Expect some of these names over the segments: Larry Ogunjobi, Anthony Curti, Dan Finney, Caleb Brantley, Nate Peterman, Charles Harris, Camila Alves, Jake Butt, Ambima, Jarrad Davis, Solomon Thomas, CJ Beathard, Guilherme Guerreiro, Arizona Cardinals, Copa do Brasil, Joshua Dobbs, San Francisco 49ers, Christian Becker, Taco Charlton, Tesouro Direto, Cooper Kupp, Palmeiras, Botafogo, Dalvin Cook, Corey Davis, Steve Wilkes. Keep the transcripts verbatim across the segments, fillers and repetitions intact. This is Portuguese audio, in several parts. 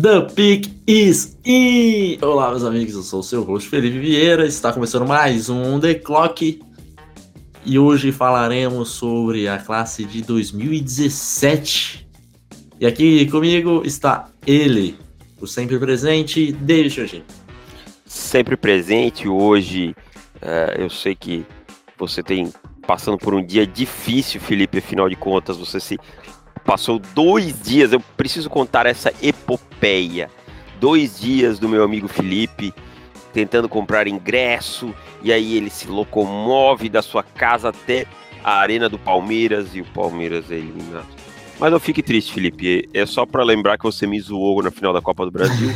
The Pick is in! Olá, meus amigos, eu sou o seu host Felipe Vieira, está começando mais um On The Clock e hoje falaremos sobre a classe de dois mil e dezessete. E aqui comigo está ele, o sempre presente, David Njoku. Sempre presente hoje, uh, eu sei que você tem passando por um dia difícil, Felipe, afinal de contas, você se passou dois dias, eu preciso contar essa epopeia, dois dias do meu amigo Felipe tentando comprar ingresso, e aí ele se locomove da sua casa até a Arena do Palmeiras, e o Palmeiras é eliminado. Mas não fique triste, Felipe, é só para lembrar que você me zoou na final da Copa do Brasil,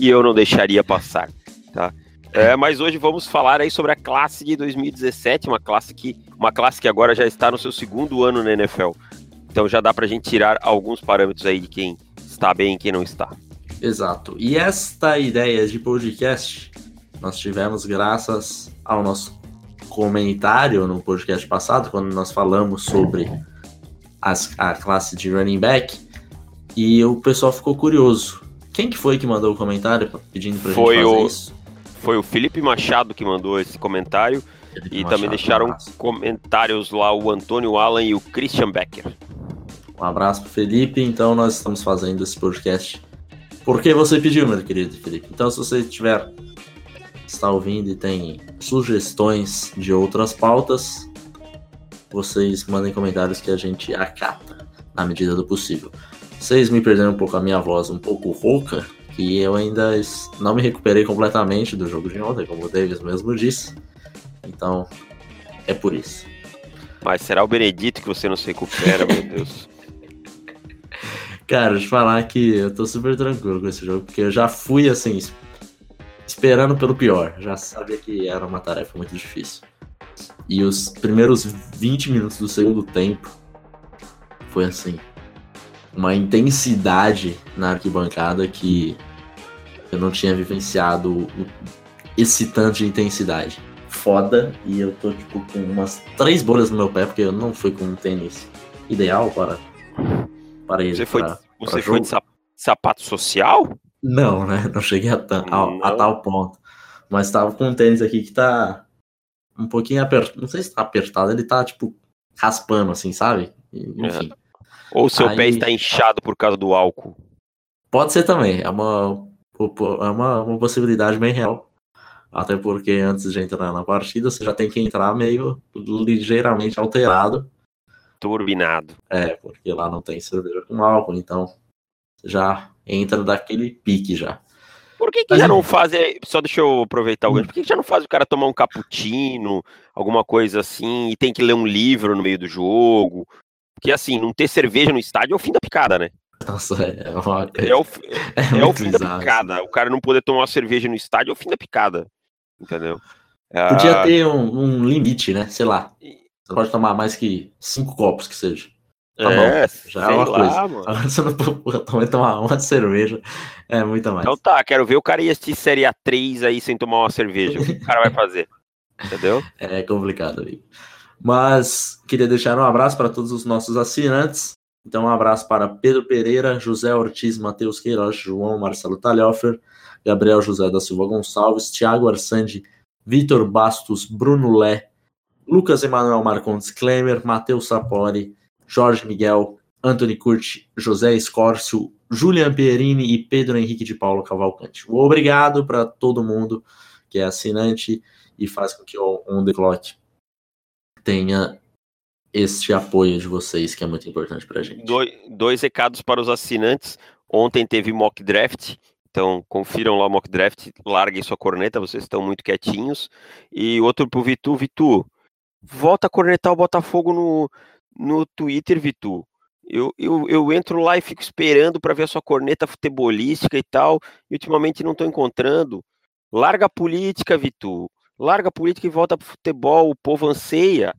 e eu não deixaria passar, tá? É, mas hoje vamos falar aí sobre a classe de dois mil e dezessete, uma classe que, uma classe que agora já está no seu segundo ano na N F L. Então já dá pra gente tirar alguns parâmetros aí de quem está bem e quem não está. Exato. E esta ideia de podcast nós tivemos graças ao nosso comentário no podcast passado, quando nós falamos sobre as, a classe de running back, e o pessoal ficou curioso. Quem que foi que mandou o comentário pedindo pra foi gente fazer o, isso? Foi o Felipe Machado que mandou esse comentário, Felipe e Machado, também deixaram massa. Comentários lá o Antônio Alan e o Christian Becker. Um abraço pro Felipe. Então nós estamos fazendo esse podcast porque você pediu, meu querido Felipe. Então se você tiver, está ouvindo e tem sugestões de outras pautas, vocês mandem comentários que a gente acata na medida do possível. Vocês me perderam um pouco a minha voz um pouco rouca, que eu ainda não me recuperei completamente do jogo de ontem, como o Davis mesmo disse. Então é por isso. Mas será o Benedito que você não se recupera, meu Deus. Cara, deixa eu falar que eu tô super tranquilo com esse jogo, porque eu já fui, assim, esperando pelo pior. Já sabia que era uma tarefa muito difícil. E os primeiros vinte minutos do segundo tempo foi, assim, uma intensidade na arquibancada que eu não tinha vivenciado, esse tanto de intensidade. Foda, e eu tô, tipo, com umas três bolhas no meu pé, porque eu não fui com um tênis ideal para... Para ele, você foi, pra, você pra foi de sapato social? Não, né? Não cheguei a, tam, a, a tal ponto. Mas tava com um tênis aqui que tá um pouquinho apertado. Não sei se tá apertado, ele tá tipo raspando, assim, sabe? Enfim. É. Ou seu Aí... pé está inchado por causa do álcool. Pode ser também. É uma, é uma, uma possibilidade bem real. Até porque antes de entrar na partida, você já tem que entrar meio ligeiramente alterado. Turbinado. É, porque lá não tem cerveja com álcool, então já entra daquele pique já. Por que que já não fazem, só deixa eu aproveitar o gancho, por que que já não faz o cara tomar um cappuccino, alguma coisa assim, e tem que ler um livro no meio do jogo? Porque assim, não ter cerveja no estádio é o fim da picada, né? Nossa, é uma... É o, é é o fim bizarro. Da picada, o cara não poder tomar uma cerveja no estádio é o fim da picada, entendeu? Podia ah... ter um, um limite, né, sei lá. Você pode tomar mais que cinco copos, que seja. Tá é, bom, já é uma lá, coisa. Mano. Agora você não pode tomar uma cerveja, é muita mais. Então tá, quero ver o cara ir assistir Série A três aí sem tomar uma cerveja. O que o cara vai fazer? Entendeu? É complicado, amigo. Mas queria deixar um abraço para todos os nossos assinantes. Então um abraço para Pedro Pereira, José Ortiz, Matheus Queiroz, João Marcelo Talhofer, Gabriel José da Silva Gonçalves, Thiago Arsandi, Vitor Bastos, Bruno Lé, Lucas Emanuel Marcondes Klemer, Matheus Sapori, Jorge Miguel, Anthony Curti, José Escórcio, Julian Pierini e Pedro Henrique de Paulo Cavalcante. Obrigado para todo mundo que é assinante e faz com que o On The Clock tenha este apoio de vocês, que é muito importante para a gente. Dois, dois recados para os assinantes. Ontem teve mock draft. Então, confiram lá o mock draft. Larguem sua corneta, vocês estão muito quietinhos. E outro para o Vitu. Vitu, volta a cornetar o Botafogo no, no Twitter, Vitu. Eu, eu, eu entro lá e fico esperando para ver a sua corneta futebolística e tal, e ultimamente não estou encontrando. Larga a política, Vitu. Larga a política e volta para o futebol, o povo anseia.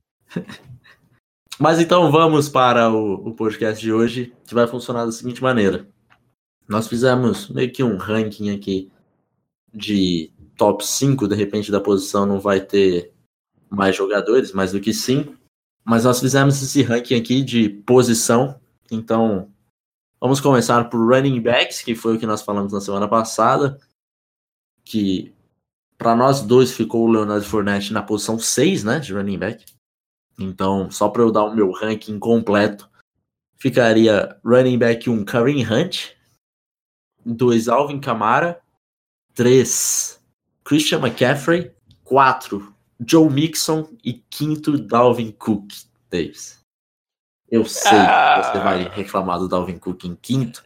Mas então vamos para o, o podcast de hoje, que vai funcionar da seguinte maneira. Nós fizemos meio que um ranking aqui de top cinco, de repente da posição não vai ter... mais jogadores, mais do que sim, mas nós fizemos esse ranking aqui de posição, então Vamos começar por running backs, que foi o que nós falamos na semana passada, que para nós dois ficou o Leonardo Fournette na posição seis, né, de running back. Então, só para eu dar o meu ranking completo, ficaria running back um, Kareem Hunt, dois, Alvin Kamara, três, Christian McCaffrey, quatro, Joe Mixon e quinto, Dalvin Cook, Davis. Eu sei que você vai reclamar do Dalvin Cook em quinto.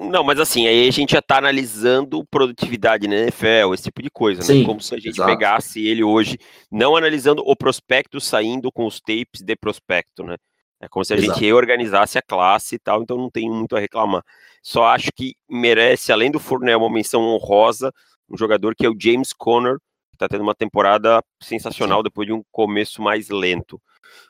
Não, mas assim, aí a gente já tá analisando produtividade na N F L, esse tipo de coisa, sim, né? Como se a gente exato. pegasse ele hoje, não analisando o prospecto saindo com os tapes de prospecto, né? É como se a exato. gente reorganizasse a classe e tal, então não tem muito a reclamar. Só acho que merece, além do Fournette, uma menção honrosa, um jogador que é o James Conner, que tá tendo uma temporada sensacional sim. depois de um começo mais lento.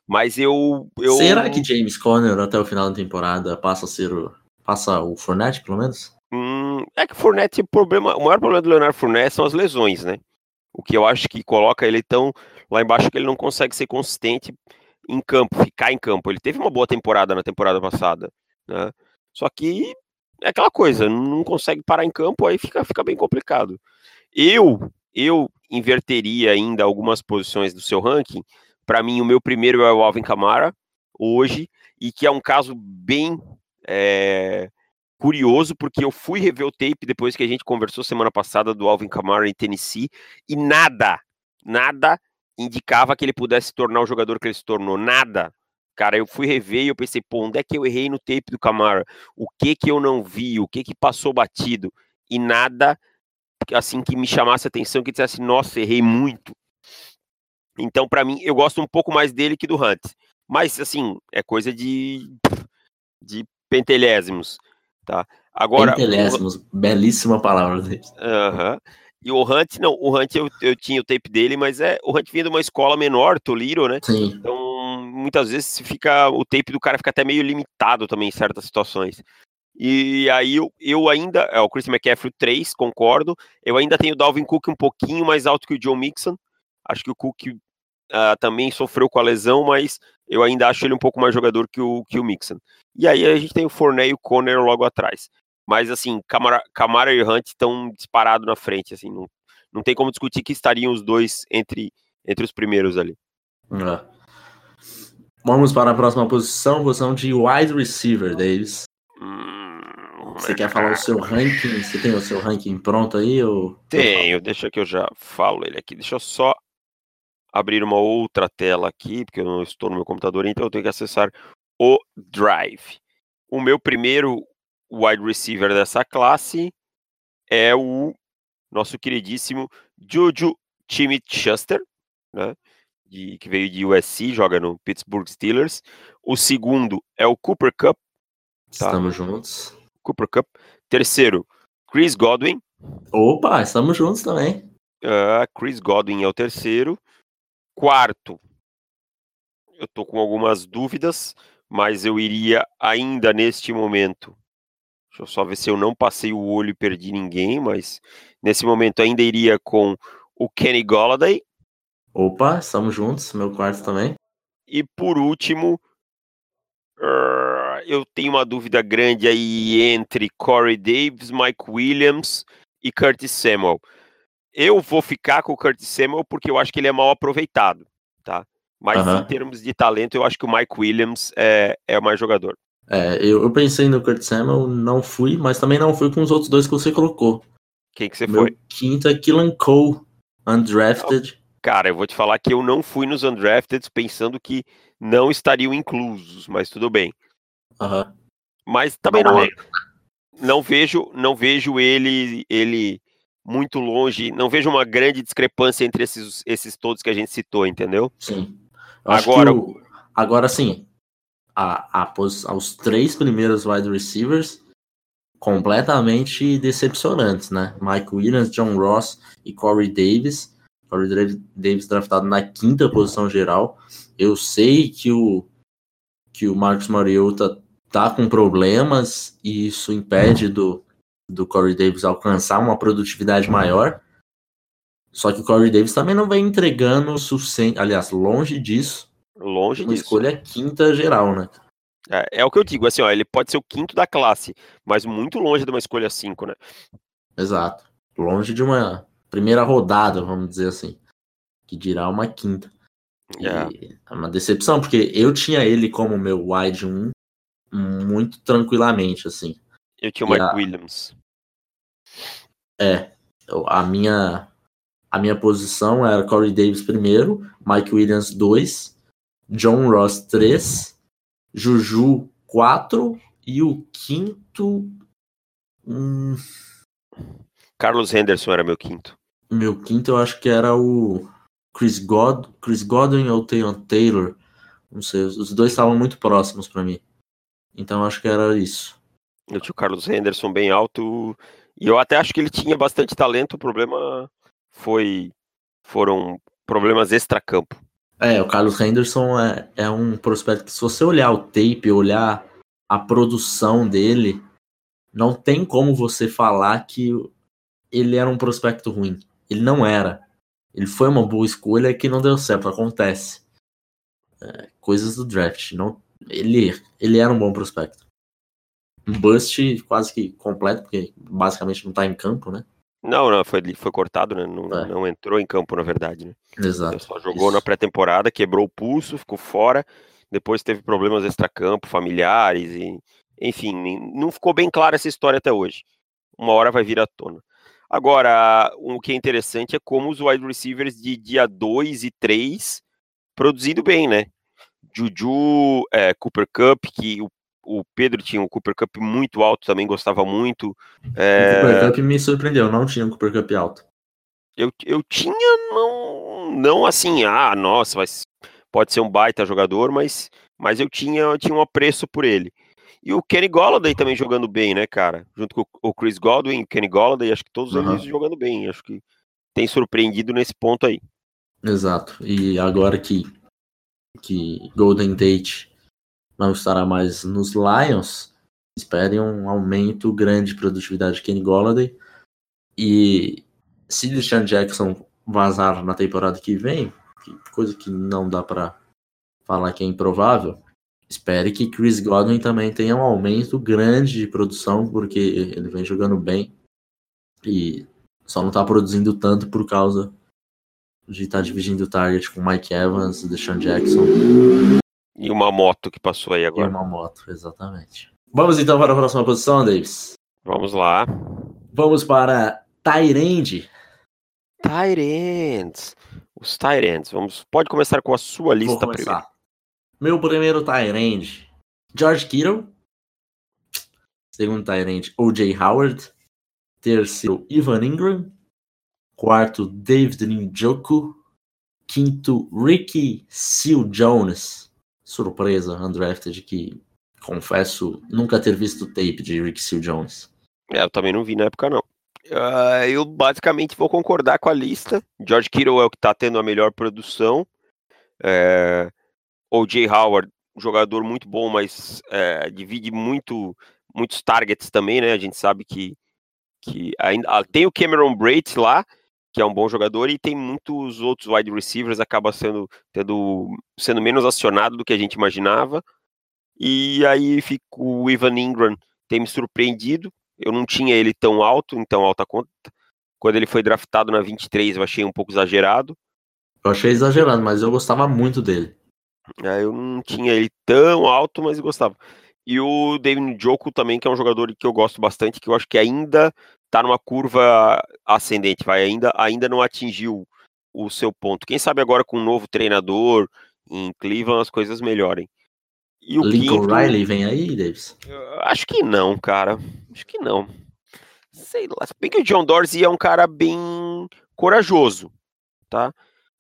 Mas eu, eu... Será que James Conner até o final da temporada passa a ser o... Passa o Fournette, pelo menos? Hum, é que o Fournette, o, problema, o maior problema do Leonardo Fournette são as lesões, né? O que eu acho que coloca ele tão lá embaixo que ele não consegue ser consistente em campo, ficar em campo. Ele teve uma boa temporada na temporada passada, né? Só que é aquela coisa, não consegue parar em campo, aí fica, fica bem complicado. Eu, eu inverteria ainda algumas posições do seu ranking. Para mim, o meu primeiro é o Alvin Kamara, hoje, e que é um caso bem... É, curioso, porque eu fui rever o tape depois que a gente conversou semana passada do Alvin Kamara em Tennessee, e nada, nada indicava que ele pudesse se tornar o jogador que ele se tornou, nada, cara. Eu fui rever e eu pensei, pô, onde é que eu errei no tape do Kamara? O que que eu não vi? O que que passou batido? E nada, assim, que me chamasse a atenção, que dissesse, nossa, errei muito. Então, pra mim, eu gosto um pouco mais dele que do Hunt, mas, assim, é coisa de de pentelésimos, tá? Agora, pentelésimos, o... belíssima palavra dele. Uhum. E o Hunt, não, o Hunt eu, eu tinha o tape dele, mas é, o Hunt vinha de uma escola menor, Toliro, né? Sim. Então, muitas vezes fica, o tape do cara fica até meio limitado também em certas situações. E aí eu, eu ainda, é, o Chris McCaffrey três, concordo, eu ainda tenho o Dalvin Cook um pouquinho mais alto que o Joe Mixon, acho que o Cook uh, também sofreu com a lesão, mas eu ainda acho ele um pouco mais jogador que o, que o Mixon. E aí a gente tem o Fournette e o Conner logo atrás. Mas, assim, Kamara, Kamara e Hunt estão disparados na frente, assim, não, não tem como discutir que estariam os dois entre, entre os primeiros ali. É. Vamos para a próxima posição, posição de wide receiver, Davis. Hum, você quer falar o seu ranking? Você tem o seu ranking pronto aí? Ou... Tenho, deixa que eu já falo ele aqui. Deixa eu só abrir uma outra tela aqui, porque eu não estou no meu computador, então eu tenho que acessar o Drive. O meu primeiro wide receiver dessa classe é o nosso queridíssimo Juju Smith-Schuster, né, de, que veio de U S C, joga no Pittsburgh Steelers. O segundo é o Cooper Kupp. Tá? Estamos juntos. Cooper Kupp. Terceiro, Chris Godwin. Opa, estamos juntos também. Uh, Chris Godwin é o terceiro. Quarto, eu tô com algumas dúvidas, mas eu iria ainda neste momento, deixa eu só ver se eu não passei o olho e perdi ninguém, mas nesse momento ainda iria com o Kenny Golladay. Opa, estamos juntos, meu quarto também. E por último, eu tenho uma dúvida grande aí entre Corey Davis, Mike Williams e Curtis Samuel. Eu vou ficar com o Curtis Samuel porque eu acho que ele é mal aproveitado, tá? Mas uhum. em termos de talento, eu acho que o Mike Williams é, é o mais jogador. É, eu, eu pensei no Curtis Samuel, não fui, mas também não fui com os outros dois que você colocou. Quem que você Meu foi? Quinto é Keelan Cole, undrafted. Cara, eu vou te falar que eu não fui nos undrafteds pensando que não estariam inclusos, mas tudo bem. Uhum. Mas também não, não, não vejo, não vejo ele, ele muito longe, não vejo uma grande discrepância entre esses, esses todos que a gente citou, entendeu? Sim. Eu agora, acho que o, agora sim, a, a, os três primeiros wide receivers completamente decepcionantes, né? Mike Williams, John Ross e Corey Davis. Corey Davis draftado na quinta posição geral. Eu sei que o, que o Marcus Mariota tá com problemas e isso impede do, do Corey Davis alcançar uma produtividade maior. Só que o Corey Davis também não vem entregando o suficiente, aliás, longe disso. Longe uma disso. Uma escolha quinta geral, né? É, é o que eu digo, assim, ó, ele pode ser o quinto da classe, mas muito longe de uma escolha cinco, né? Exato. Longe de uma primeira rodada, vamos dizer assim, que dirá uma quinta. Yeah. É uma decepção, porque eu tinha ele como meu wide um muito tranquilamente, assim. Eu tinha o Mike a... Williams. É, a minha, a minha posição era Corey Davis primeiro, Mike Williams dois, John Ross três, Juju quatro e o quinto... Hum... Carlos Henderson era meu quinto. Meu quinto eu acho que era o Chris, God... Chris Godwin ou Taylor Taylor. Não sei, os dois estavam muito próximos pra mim. Então acho que era isso. Eu tinha o Carlos Henderson bem alto. E eu até acho que ele tinha bastante talento. O problema foi... Foram problemas extracampo. É, o Carlos Henderson é, é um prospecto que, se você olhar o tape, olhar a produção dele, não tem como você falar que... ele era um prospecto ruim. Ele não era. Ele foi uma boa escolha que não deu certo. Acontece. É, coisas do draft. Não, ele, ele era um bom prospecto. Um bust quase que completo, porque basicamente não tá em campo, né? Não, não. Foi, foi cortado, né? Não, é. não entrou em campo, na verdade. Né? Exato. Ele só jogou isso na pré-temporada, quebrou o pulso, ficou fora. Depois teve problemas extracampo, familiares. E, enfim, não ficou bem clara essa história até hoje. Uma hora vai vir à tona. Agora, o que é interessante é como os wide receivers de dia dois e três produzindo bem, né? Juju, é, Cooper Kupp, que o, o Pedro tinha um Cooper Kupp muito alto, também gostava muito. É... O Cooper Kupp me surpreendeu, não tinha um Cooper Kupp alto. Eu, eu tinha, não, não assim, ah, nossa, mas pode ser um baita jogador, mas, mas eu, tinha, eu tinha um apreço por ele. E o Kenny Golladay também jogando bem, né, cara? Junto com o Chris Godwin e o Kenny Golladay, acho que todos os uhum. amigos jogando bem. Acho que tem surpreendido nesse ponto aí. Exato. E agora que, que Golden Tate não estará mais nos Lions, esperem um aumento grande de produtividade de Kenny Golladay. E se DeSean Jackson vazar na temporada que vem, coisa que não dá pra falar que é improvável, espere que Chris Godwin também tenha um aumento grande de produção, porque ele vem jogando bem e só não está produzindo tanto por causa de estar tá dividindo o target com Mike Evans, DeSean Jackson. E uma moto que passou aí agora. E uma moto, exatamente. Vamos então para a próxima posição, Davis? Vamos lá. Vamos para tight end. Tight ends. Os tight ends. Vamos. Pode começar com a sua lista primeiro. Meu primeiro tight end, George Kittle. Segundo tight end, O J Howard. Terceiro, Evan Engram. Quarto, David Njoku. Quinto, Ricky Seals-Jones. Surpresa, undrafted, que confesso nunca ter visto o tape de Ricky Seals-Jones. É, eu também não vi na época, não. Uh, eu basicamente vou concordar com a lista. George Kittle é o que está tendo a melhor produção. É... O J Howard, jogador muito bom, mas é, divide muito, muitos targets também, né? A gente sabe que, que ainda tem o Cameron Brate lá, que é um bom jogador, e tem muitos outros wide receivers, acaba sendo, tendo, sendo menos acionado do que a gente imaginava. E aí fica o Evan Engram, tem me surpreendido. Eu não tinha ele tão alto, em tão alta conta. Quando ele foi draftado na vinte e três, eu achei um pouco exagerado. Eu achei exagerado, mas eu gostava muito dele. Eu não tinha ele tão alto, mas gostava. E o David Njoku também, que é um jogador que eu gosto bastante, que eu acho que ainda está numa curva ascendente, vai, ainda, ainda não atingiu o seu ponto. Quem sabe agora com um novo treinador em Cleveland as coisas melhorem. E o Lincoln quinto, Riley vem aí, Davis? Acho que não, cara. Acho que não. Sei lá. Se bem que o John Dorsey é um cara bem corajoso, tá?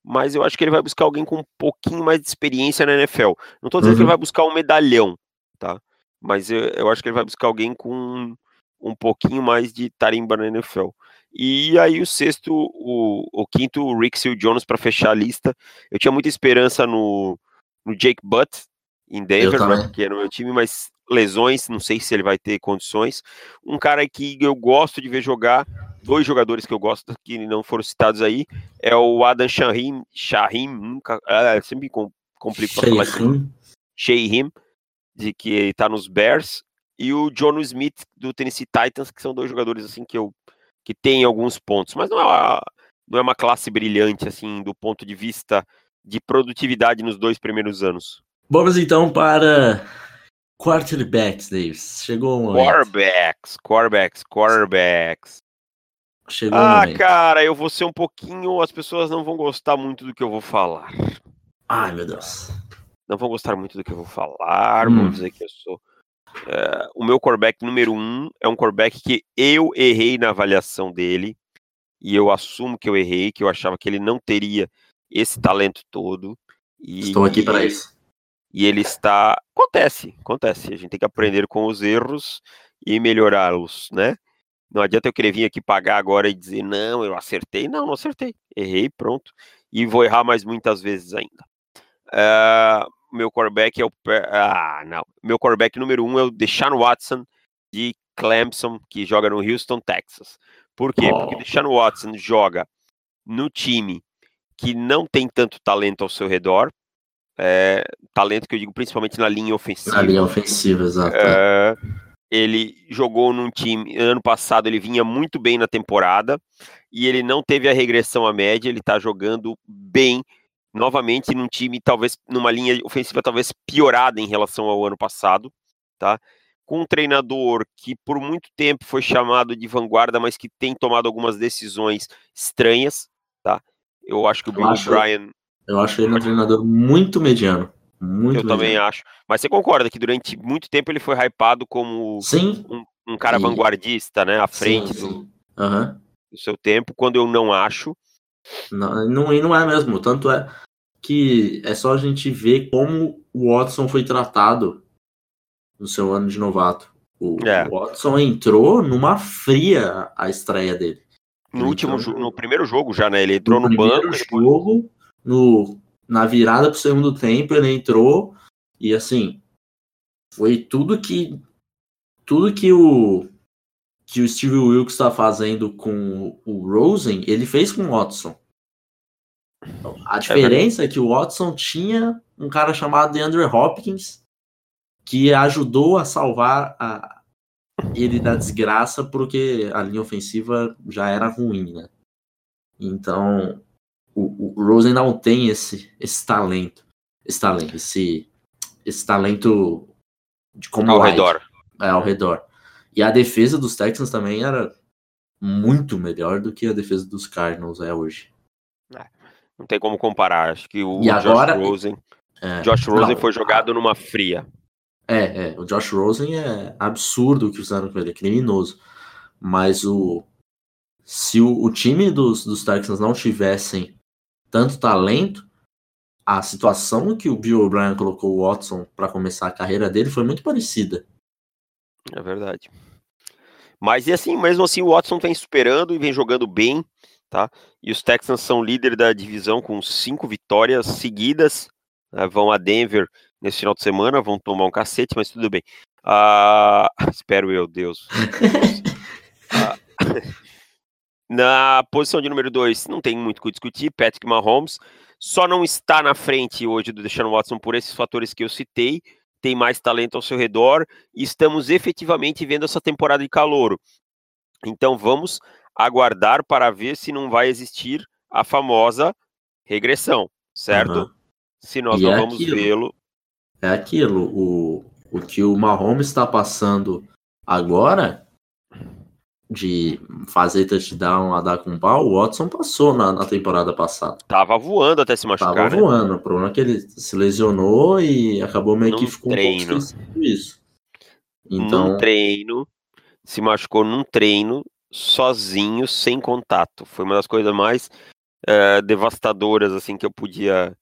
Mas eu acho que ele vai buscar alguém com um pouquinho mais de experiência na N F L. Não tô dizendo uhum. que ele vai buscar um medalhão, tá? Mas eu, eu acho que ele vai buscar alguém com um, um pouquinho mais de tarimba na N F L. E aí o sexto, o, o quinto, o Rick Seals-Jones, para fechar a lista. Eu tinha muita esperança no, no Jake Butt, em Denver, né, porque era o meu time, mas lesões, não sei se ele vai ter condições. Um cara que eu gosto de ver jogar... Dois jogadores que eu gosto que não foram citados aí é o Adam Shaheen, Shaheen, nunca, ah, sempre me complico para falar. Shaheen, de que ele tá nos Bears, e o Jono Smith do Tennessee Titans, que são dois jogadores assim que eu que tem alguns pontos, mas não é uma, não é uma classe brilhante assim do ponto de vista de produtividade nos dois primeiros anos. Vamos então para quarterbacks, Davis. Chegou o momento. Quarterbacks, quarterbacks, quarterbacks. Chegou ah, o momento. Cara, eu vou ser um pouquinho... As pessoas não vão gostar muito do que eu vou falar. Ai, meu Deus. Não vão gostar muito do que eu vou falar. Hum. Vou dizer que eu sou... Uh, o meu quarterback número um é um quarterback que eu errei na avaliação dele. E eu assumo que eu errei, que eu achava que ele não teria esse talento todo. E estou aqui para isso. E ele está... Acontece, acontece. A gente tem que aprender com os erros e melhorá-los, né? Não adianta eu querer vir aqui pagar agora e dizer, não, eu acertei. Não, não acertei. Errei, pronto. E vou errar mais muitas vezes ainda. Uh, meu quarterback é o... Ah, não. Meu quarterback número um é o DeShaun Watson, de Clemson, que joga no Houston, Texas. Por quê? Oh. Porque o DeShaun Watson joga no time que não tem tanto talento ao seu redor. É, talento que eu digo principalmente na linha ofensiva. Na linha ofensiva, exato. É, ele jogou num time... Ano passado ele vinha muito bem na temporada e ele não teve a regressão à média. Ele tá jogando bem novamente num time, talvez numa linha ofensiva talvez piorada em relação ao ano passado, tá? Com um treinador que por muito tempo foi chamado de vanguarda, mas que tem tomado algumas decisões estranhas, tá? Eu acho que o Bill O'Brien... Eu acho ele um treinador muito mediano. Muito eu mediano. Também acho. Mas você concorda que durante muito tempo ele foi hypado como sim. Um, um cara sim. vanguardista, né? À frente sim, sim. Do, uhum. do seu tempo, quando eu não acho. Não, não, e não é mesmo. Tanto é que é só a gente ver como o Watson foi tratado no seu ano de novato. O, é. o Watson entrou numa fria a estreia dele. No ele último, entrou... no primeiro jogo já, né? Ele entrou no, no banco. No depois... jogo... No, na virada pro segundo tempo ele entrou e assim foi tudo que tudo que o que o Steve Wilkes está fazendo com o Rosen, ele fez com o Watson. Então, a diferença é, é que o Watson tinha um cara chamado DeAndre Hopkins que ajudou a salvar a, ele da desgraça porque a linha ofensiva já era ruim, né? Então O, o Rosen não tem esse, esse talento. Esse talento. Esse, esse talento de como ao wide. redor. É, ao redor. E a defesa dos Texans também era muito melhor do que a defesa dos Cardinals é hoje. É, não tem como comparar. Acho que o e Josh agora, Rosen... É, Josh Rosen não, foi jogado numa fria. É, é. O Josh Rosen é absurdo o que fizeram com ele. É criminoso. Mas o... Se o, o time dos, dos Texans não tivessem tanto talento, a situação que o Bill O'Brien colocou o Watson para começar a carreira dele foi muito parecida. É verdade. Mas e assim, mesmo assim o Watson vem superando e vem jogando bem, tá? E os Texans são líder da divisão com cinco vitórias seguidas, né? Vão a Denver nesse final de semana, vão tomar um cacete, mas tudo bem. Ah, espero eu, Deus. Ah, na posição de número dois, não tem muito o que discutir, Patrick Mahomes só não está na frente hoje do DeShaun Watson por esses fatores que eu citei, tem mais talento ao seu redor, e estamos efetivamente vendo essa temporada de calouro. Então vamos aguardar para ver se não vai existir a famosa regressão, certo? Uhum. Se nós e não é vamos aquilo. vê-lo... É aquilo, o, o que o Mahomes está passando agora... de fazer touchdown, a dar com pau, o Watson passou na, na temporada passada. Tava voando até se machucar, Tava né? voando, o problema é que ele se lesionou e acabou meio num que ficou treino. um pouco isso. Então... Num treino, se machucou num treino, sozinho, sem contato. Foi uma das coisas mais uh, devastadoras, assim, que eu podia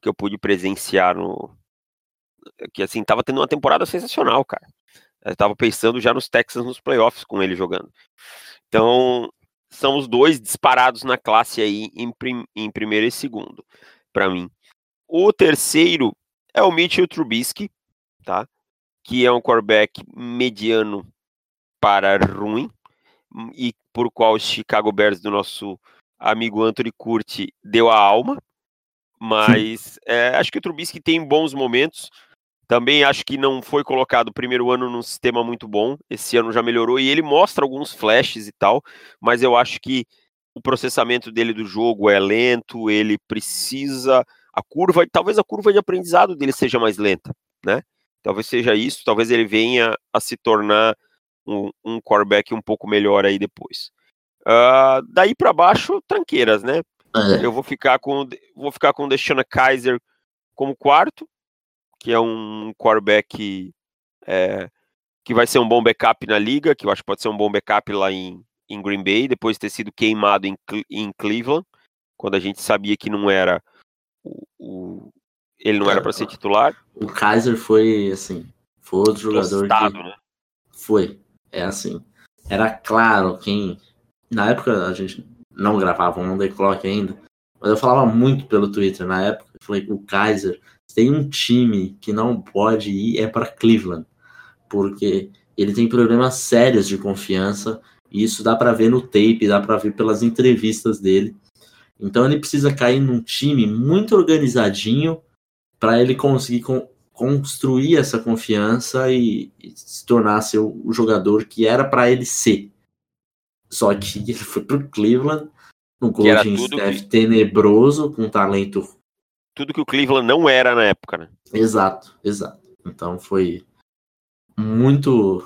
que eu pude presenciar no... Que, assim, tava tendo uma temporada sensacional, cara. Eu estava pensando já nos Texans nos playoffs com ele jogando. Então, são os dois disparados na classe aí em, prim- em primeiro e segundo, para mim. O terceiro é o Mitchell Trubisky, tá? Que é um quarterback mediano para ruim, e por qual o Chicago Bears do nosso amigo Anthony Curti deu a alma. Mas é, acho que o Trubisky tem bons momentos. Também acho que não foi colocado o primeiro ano num sistema muito bom, esse ano já melhorou, e ele mostra alguns flashes e tal, mas eu acho que o processamento dele do jogo é lento, ele precisa... A curva, talvez a curva de aprendizado dele seja mais lenta, né? Talvez seja isso, talvez ele venha a se tornar um, um quarterback um pouco melhor aí depois. Uh, daí pra baixo, tranqueiras, né? Eu vou ficar com vou ficar com o DeShone Kizer como quarto, que é um quarterback é, que vai ser um bom backup na liga, que eu acho que pode ser um bom backup lá em, em Green Bay, depois de ter sido queimado em, em Cleveland, quando a gente sabia que não era O, o, ele não era para ser titular. O Kizer foi assim, foi outro jogador Tostado, que né? foi, é assim, era claro quem, na época a gente não gravava um On The Clock ainda, mas eu falava muito pelo Twitter na época, eu falei, o Kizer tem um time que não pode ir é para Cleveland, porque ele tem problemas sérios de confiança, e isso dá para ver no tape, dá para ver pelas entrevistas dele. Então ele precisa cair num time muito organizadinho para ele conseguir con- construir essa confiança e, e se tornar ser o, o jogador que era para ele ser. Só que ele foi pro Cleveland, um coaching staff que... tenebroso, com talento. Tudo que o Cleveland não era na época, né? Exato, exato. Então foi muito,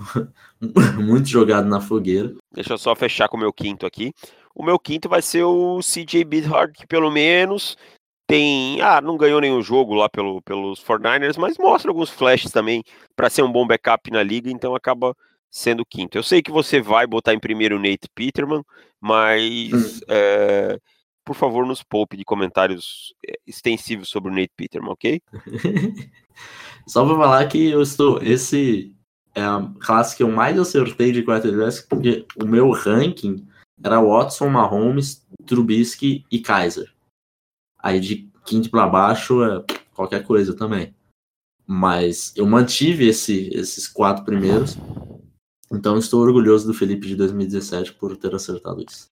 muito jogado na fogueira. Deixa eu só fechar com o meu quinto aqui. O meu quinto vai ser o C J Beathard, que pelo menos tem... Ah, não ganhou nenhum jogo lá pelo, pelos forty-niners, mas mostra alguns flashes também para ser um bom backup na liga, então acaba sendo o quinto. Eu sei que você vai botar em primeiro o Nate Peterman, mas é, por favor nos poupe de comentários extensivos sobre o Nate Peterman, ok? Só para falar que eu estou... Esse é a classe que eu mais acertei de quarterback, porque o meu ranking... era Watson, Mahomes, Trubisky e Kizer. Aí de quinto para baixo é qualquer coisa também. Mas eu mantive esse, esses quatro primeiros. Então estou orgulhoso do Felipe de dois mil e dezessete por ter acertado isso.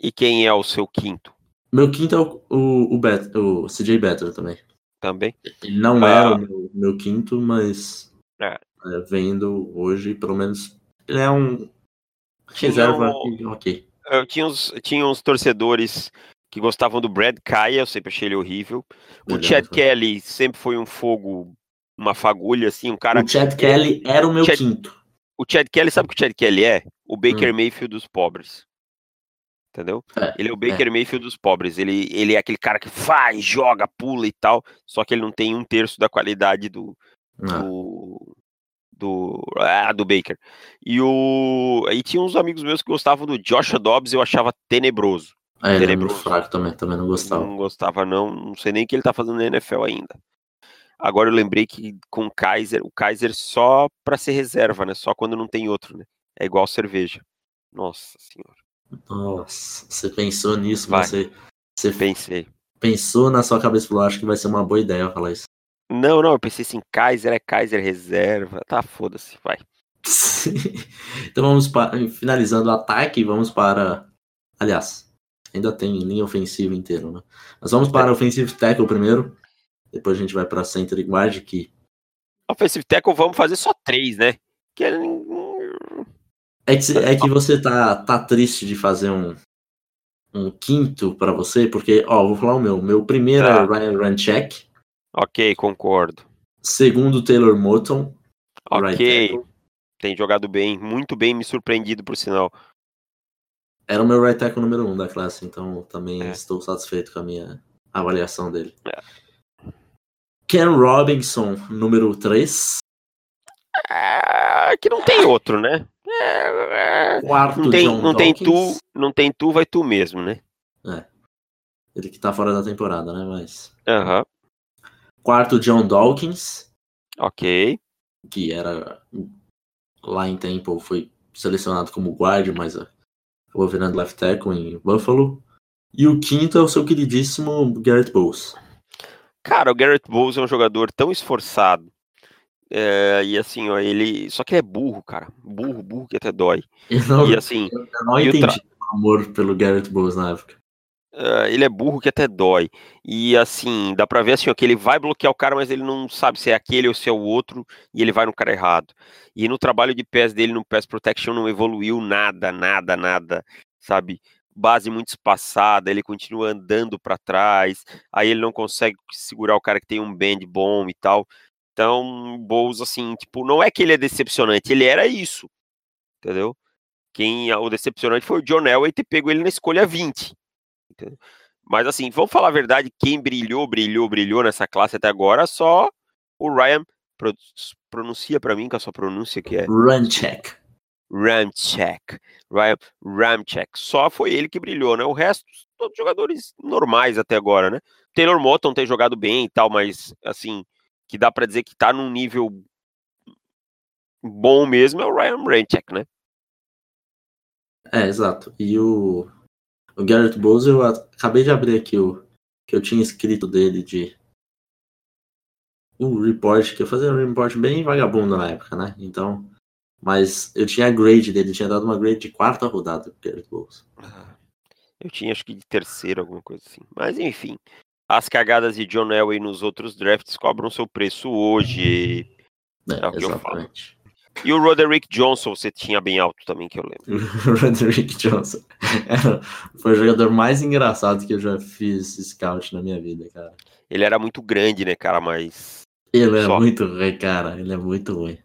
E quem é o seu quinto? Meu quinto é o, o, o, Bet, o C J Beathard também. Também? Ele não ah. era o meu, meu quinto, mas é. É, vendo hoje, pelo menos, ele é um... Tinha, um, okay. tinha, uns, tinha uns torcedores que gostavam do Brad Kaya, eu sempre achei ele horrível. O Chad Kelly sempre foi um fogo, uma fagulha, assim, um cara... O Chad Kelly era o meu Chad, quinto. O Chad Kelly, sabe o que o Chad Kelly é? O Baker hum. Mayfield dos pobres. Entendeu? É, ele é o Baker é. Mayfield dos pobres. Ele, ele é aquele cara que faz, joga, pula e tal, só que ele não tem um terço da qualidade do... Ah. do... Do, ah, do Baker. E o aí tinha uns amigos meus que gostavam do Joshua Dobbs, eu achava tenebroso. É, tenebroso. Fraco também, também não gostava. Não gostava não, não sei nem o que ele tá fazendo na N F L ainda. Agora eu lembrei que com o Kizer, o Kizer só pra ser reserva, né? Só quando não tem outro, né? É igual cerveja. Nossa senhora. Nossa, você pensou nisso, vai. você você pensei. Pensou na sua cabeça, falou, acho que vai ser uma boa ideia eu falar isso. Não, não, eu pensei assim, Kizer é Kizer reserva, tá, foda-se, vai. Então vamos para, finalizando o ataque, vamos para, aliás, ainda tem linha ofensiva inteira, né? Mas vamos para offensive tackle primeiro, depois a gente vai para center e guard, que... Offensive tackle vamos fazer só três, né? Que... É, que, é que você tá, tá triste de fazer um, um quinto para você, porque, ó, vou falar o meu, meu primeiro tá. é Ryan Runcheck. Ok, concordo. Segundo, Taylor Moton. Ok, tem jogado bem, muito bem, me surpreendido por sinal. Era o meu right tackle número um da classe, então também é. estou satisfeito com a minha avaliação dele. É. Ken Robinson, número três. É, que não tem outro, né? É, é. Quarto, não tem, John não tem tu, não tem tu, vai tu mesmo, né? É. Ele que tá fora da temporada, né? Mas... Aham. Uhum. Quarto, John Dawkins. Ok. Que era... Lá em Temple foi selecionado como guard, mas acabou virando left tackle em Buffalo. E o quinto é o seu queridíssimo Garrett Bowles. Cara, o Garrett Bowles é um jogador tão esforçado. É, e assim, ó, ele... Só que ele é burro, cara. Burro, burro que até dói. Eu não, e assim... Eu não entendi o tra... amor pelo Garrett Bowles na época. Uh, ele é burro que até dói. E assim, dá pra ver assim, ó, que ele vai bloquear o cara, mas ele não sabe se é aquele ou se é o outro, e ele vai no cara errado. E no trabalho de pés dele, no pass protection, não evoluiu nada, nada, nada, sabe? Base muito espaçada, ele continua andando pra trás, aí ele não consegue segurar o cara que tem um bend bom e tal. Então, Bowles, assim, tipo, não é que ele é decepcionante, ele era isso, entendeu? Quem, o decepcionante foi o John Elway ter pego ele na escolha vinte. Mas assim, vamos falar a verdade, quem brilhou, brilhou, brilhou nessa classe até agora, só o Ryan, pronuncia pra mim com a sua pronúncia que é Ramczyk Ramczyk Ryan Ramczyk, só foi ele que brilhou, né? O resto, todos jogadores normais até agora, né? Taylor Moton tem jogado bem e tal, mas assim, que dá pra dizer que tá num nível bom mesmo é o Ryan Ramczyk, né? É, exato. E o O Garrett Bowles, eu acabei de abrir aqui o que eu tinha escrito dele de um report, que eu fazia um report bem vagabundo na época, né? Então, mas eu tinha a grade dele, tinha dado uma grade de quarta rodada pro Garrett Bowles. Ah, eu tinha acho que de terceira, alguma coisa assim. Mas enfim, as cagadas de John Elway nos outros drafts cobram seu preço hoje. É, é o que eu falo. E o Roderick Johnson, você tinha bem alto também, que eu lembro. O Roderick Johnson era, foi o jogador mais engraçado que eu já fiz scout na minha vida, cara. Ele era muito grande, né, cara, mas... Ele é Só... muito ruim, cara, ele é muito ruim.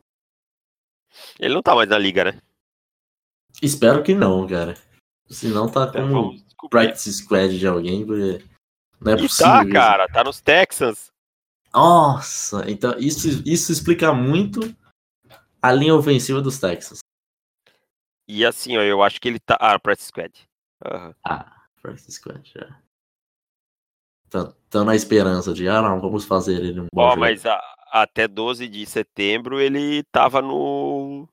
Ele não tá mais na liga, né? Espero que não, cara. Se não, tá como então, practice squad de alguém, porque não é e possível. Tá, cara, isso. Tá nos Texans. Nossa, então isso, isso explica muito... A linha ofensiva dos Texans. E assim, ó, eu acho que ele tá... Ah, practice squad. Uhum. Ah, practice squad, já. Tô, tô na esperança de... Ah, não, vamos fazer ele um bom oh, jogo. Mas a, até doze de setembro ele tava no...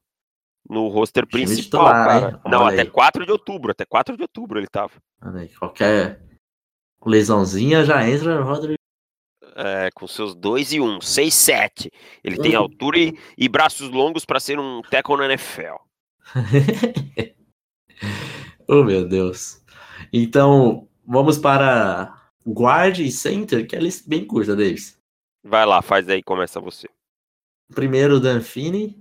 No roster principal, lá, cara. Hein? Não, olha até aí. quatro de outubro. Até quatro de outubro ele tava. Olha aí, qualquer lesãozinha já entra no roster. É, com seus dois e um, seis sete. Ele tem altura e, e braços longos para ser um tackle na N F L. Oh, meu Deus. Então, vamos para guard e center, que é bem curta, Davis. Vai lá, faz aí, começa você. Primeiro, Dan Finney.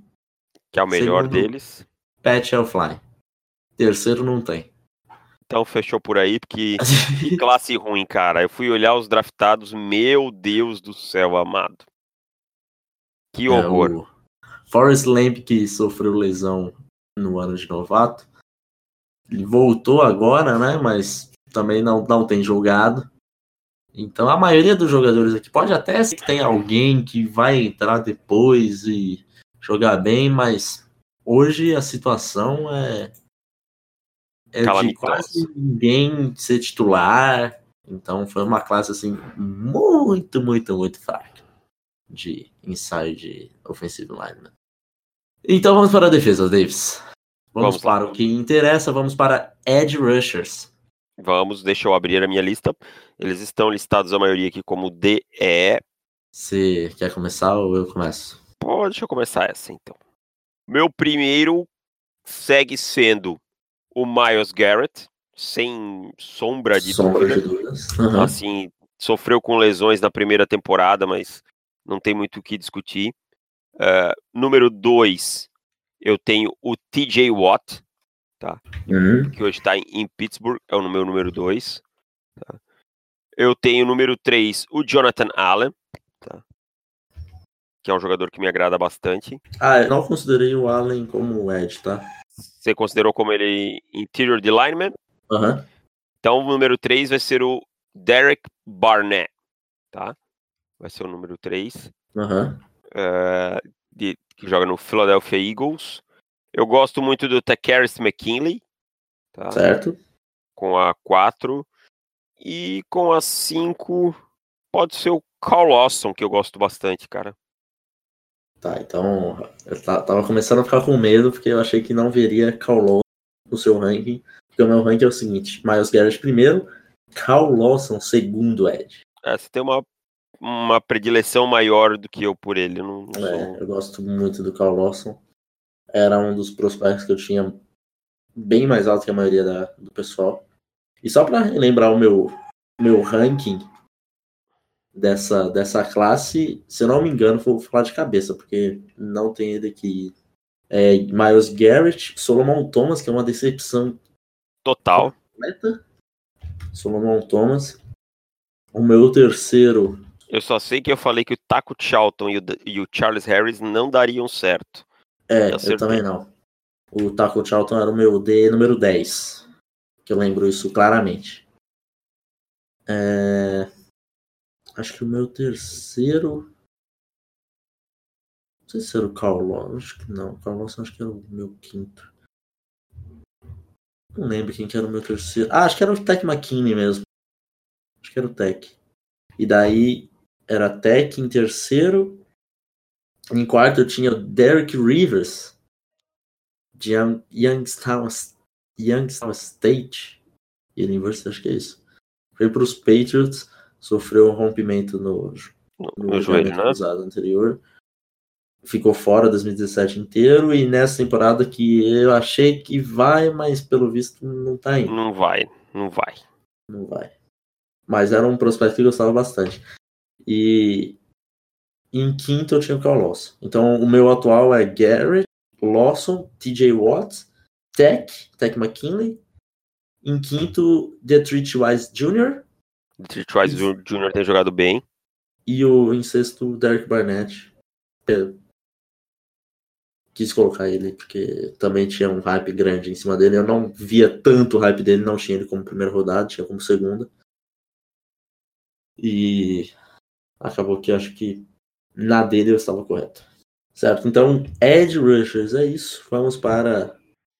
Que é o melhor. Segundo, deles. Pat Elflein. Terceiro, não tem. Então fechou por aí, porque que classe ruim, cara. Eu fui olhar os draftados, meu Deus do céu, amado. Que horror. É, o Forrest Lamp, que sofreu lesão no ano de novato. Ele voltou agora, né, mas também não, não tem jogado. Então a maioria dos jogadores aqui, pode até ser que tem alguém que vai entrar depois e jogar bem, mas hoje a situação é... É de quase ninguém ser titular, então foi uma classe assim muito, muito, muito fraca de inside offensive lineman. Então vamos para a defesa, Davis. Vamos, vamos para lá. O que interessa, vamos para edge rushers. Vamos, deixa eu abrir a minha lista. Eles estão listados a maioria aqui como D E. Você quer começar ou eu começo? Pô, deixa eu começar essa então. Meu primeiro segue sendo o Myles Garrett, sem sombra de sombra dúvida. De dúvidas. Uhum. Assim, sofreu com lesões na primeira temporada, mas não tem muito o que discutir. Uh, número dois, eu tenho o T J Watt, tá? Uhum. Que hoje está em Pittsburgh, é o meu número dois. Tá? Eu tenho o número três, o Jonathan Allen, tá? Que é um jogador que me agrada bastante. Ah, eu não considerei o Allen como edge, tá? Você considerou como ele interior de lineman? Uhum. Então o número três vai ser o Derek Barnett, tá? Vai ser o número três. Uhum. Uh, de, que joga no Philadelphia Eagles. Eu gosto muito do Takaris McKinley, tá? Certo. Com a quatro. E com a cinco pode ser o Carl Lawson, que eu gosto bastante, cara. Tá, então eu tava começando a ficar com medo porque eu achei que não veria Carl Lawson no seu ranking, porque o meu ranking é o seguinte: Myles Garrett primeiro, Carl Lawson segundo edge. É, você tem uma, uma predileção maior do que eu por ele. Eu não, não é, sou... eu gosto muito do Carl Lawson. Era um dos prospectos que eu tinha bem mais alto que a maioria da, do pessoal. E só para lembrar o meu, meu ranking dessa, dessa classe, se eu não me engano, vou falar de cabeça, porque não tem ele aqui. É, Myles Garrett, Solomon Thomas, que é uma decepção total. Completa. Solomon Thomas. O meu terceiro... Eu só sei que eu falei que o Taco Charlton e o, e o Charles Harris não dariam certo. É, eu, eu também não. O Taco Charlton era o meu D número dez. Que eu lembro isso claramente. É... Acho que o meu terceiro... Não sei se era o Carlos. Acho que não. O Carlos acho que era o meu quinto. Não lembro quem que era o meu terceiro. Ah, acho que era o Tech McKinney mesmo. Acho que era o Tech. E daí era Tech em terceiro. Em quarto eu tinha o Derek Rivers, de Youngstown, Youngstown State University, acho que é isso. Foi para os Patriots, sofreu um rompimento no, no, no joelho, né? Cruzado anterior. Ficou fora dois mil e dezessete inteiro, e nessa temporada que eu achei que vai, mas pelo visto não tá indo. Não vai, não vai. Não vai. Mas era um prospecto que eu gostava bastante. E em quinto eu tinha o Carl Lawson. Então o meu atual é Garrett, Lawson, T J Watt, Tech, Tech McKinley. Em quinto, Detroit Wise Júnior Detroit Wise Júnior tem jogado bem. E o, em sexto, Derek Barnett. Eu quis colocar ele porque também tinha um hype grande em cima dele. Eu não via tanto o hype dele, não tinha ele como primeira rodada, tinha como segunda. E acabou que acho que na dele eu estava correto. Certo, então edge rushers é isso. Vamos para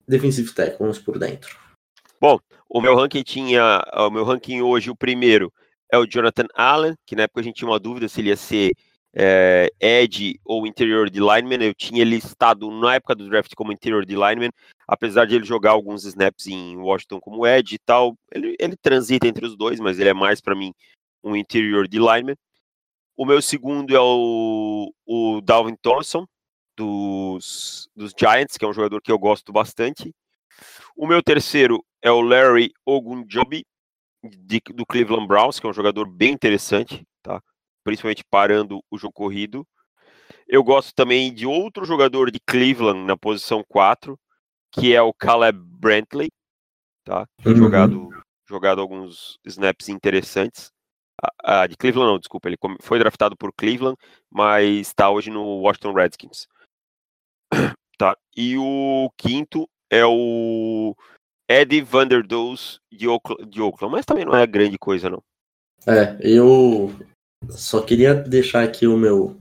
defensive tackle, vamos por dentro. Bom, o meu ranking tinha, o meu ranking hoje, o primeiro é o Jonathan Allen, que na época a gente tinha uma dúvida se ele ia ser é, edge ou interior de lineman. Eu tinha ele listado na época do draft como interior de lineman, apesar de ele jogar alguns snaps em Washington como edge e tal. Ele, ele transita entre os dois, mas ele é mais para mim um interior de lineman. O meu segundo é o, o Dalvin Thompson, dos, dos Giants, que é um jogador que eu gosto bastante. O meu terceiro é o Larry Ogunjobi, de, do Cleveland Browns, que é um jogador bem interessante, tá? Principalmente parando o jogo corrido. Eu gosto também de outro jogador de Cleveland, na posição quatro, que é o Caleb Brantley, tá? Uhum. Jogado, jogado alguns snaps interessantes. Ah, de Cleveland não, desculpa, ele foi draftado por Cleveland, mas está hoje no Washington Redskins. Tá. E o quinto é o Eddie Vanderdoes de Oakland, mas também não é grande coisa, não. É, eu só queria deixar aqui o meu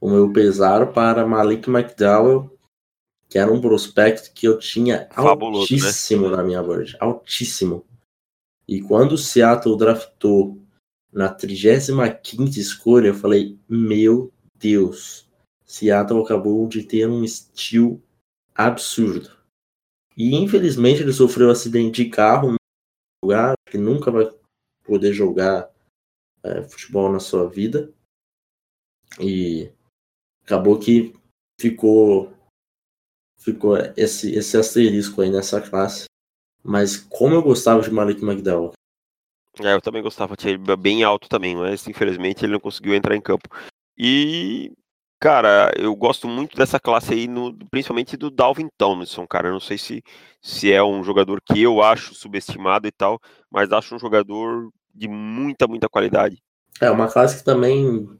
o meu pesar para Malik McDowell, que era um prospecto que eu tinha fabuloso, altíssimo, né? Na minha board, altíssimo. E quando o Seattle draftou na trigésima quinta escolha, eu falei, meu Deus, Seattle acabou de ter um steal absurdo. E infelizmente ele sofreu um acidente de carro, no lugar, que nunca vai poder jogar é, futebol na sua vida. E acabou que ficou, ficou esse, esse asterisco aí nessa classe. Mas como eu gostava de Malik McDowell. É, eu também gostava, tinha ele bem alto também, mas infelizmente ele não conseguiu entrar em campo. E, cara, eu gosto muito dessa classe aí, no, principalmente do Dalvin Tomlinson, cara. Eu não sei se, se é um jogador que eu acho subestimado e tal, mas acho um jogador de muita, muita qualidade. É, uma classe que também,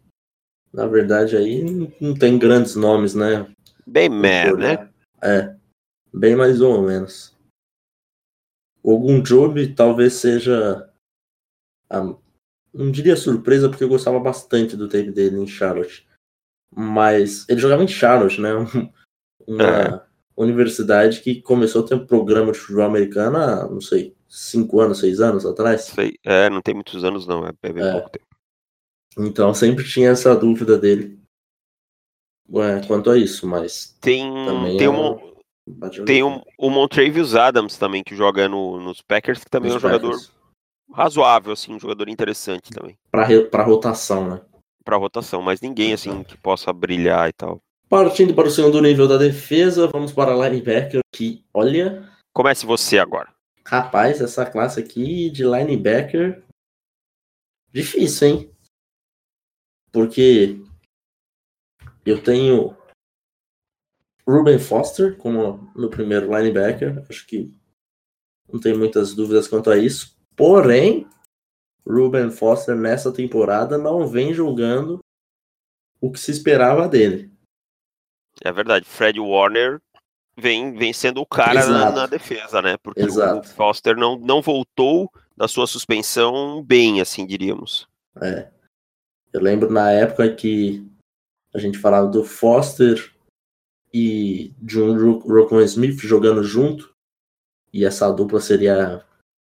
na verdade, aí não tem grandes nomes, né? Bem merda, né? É, bem mais ou menos. Ogunjobi talvez seja, a, não diria surpresa, porque eu gostava bastante do tape dele em Charlotte. Mas ele jogava em Charlotte, né? Uma é. universidade que começou a ter um programa de futebol americano há, não sei, cinco anos, seis anos atrás. Sei. É, não tem muitos anos não, é bem é. pouco tempo. Então sempre tinha essa dúvida dele Ué, quanto a isso, mas... Tem, também tem é um... um... Tem o, o Montravius Adams também, que joga no, nos Packers, que também nos é um Packers. Jogador razoável, assim, um jogador interessante também. Pra, pra rotação, né? Pra rotação, mas ninguém, assim, que possa brilhar e tal. Partindo para o segundo nível da defesa, vamos para linebacker, que, olha... Comece você agora. Rapaz, essa classe aqui de linebacker, difícil, hein? Porque eu tenho Ruben Foster como meu primeiro linebacker. Acho que não tem muitas dúvidas quanto a isso. Porém, Ruben Foster nessa temporada não vem jogando o que se esperava dele. É verdade. Fred Warner vem, vem sendo o cara na, na defesa, né? Porque Exato. o Foster não, não voltou da sua suspensão bem, assim, diríamos. É. Eu lembro na época que a gente falava do Foster e de um Roquan Smith jogando junto, e essa dupla seria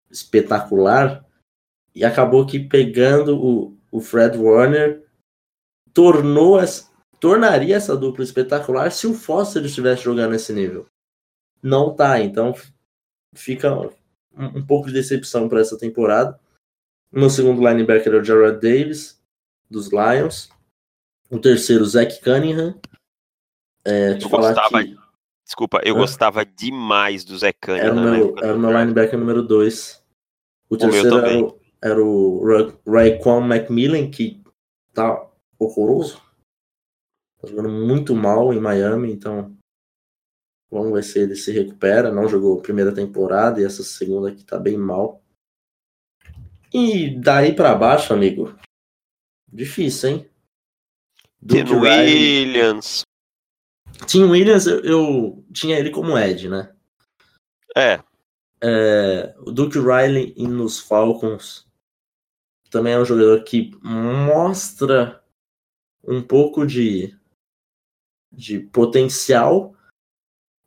espetacular, e acabou que pegando o, o Fred Warner tornou essa, tornaria essa dupla espetacular se o Foster estivesse jogando nesse nível. Não tá, então fica um, um pouco de decepção para essa temporada. Meu segundo linebacker é o Jarrad Davis, dos Lions. O terceiro, o Zach Cunningham. É, eu gostava, que... Desculpa, eu ah, gostava demais do Zach Cunningham. Era o meu, era meu linebacker número dois. O, o terceiro era o, era o Raekwon McMillan, que tá horroroso. Tá jogando muito mal em Miami, então vamos ver se ele se recupera. Não jogou a primeira temporada e essa segunda aqui tá bem mal. E daí pra baixo, amigo, difícil, hein? Tim Williams. Tim Williams, eu, eu tinha ele como Ed, né? É. é. O Duke Riley nos Falcons também é um jogador que mostra um pouco de, de potencial,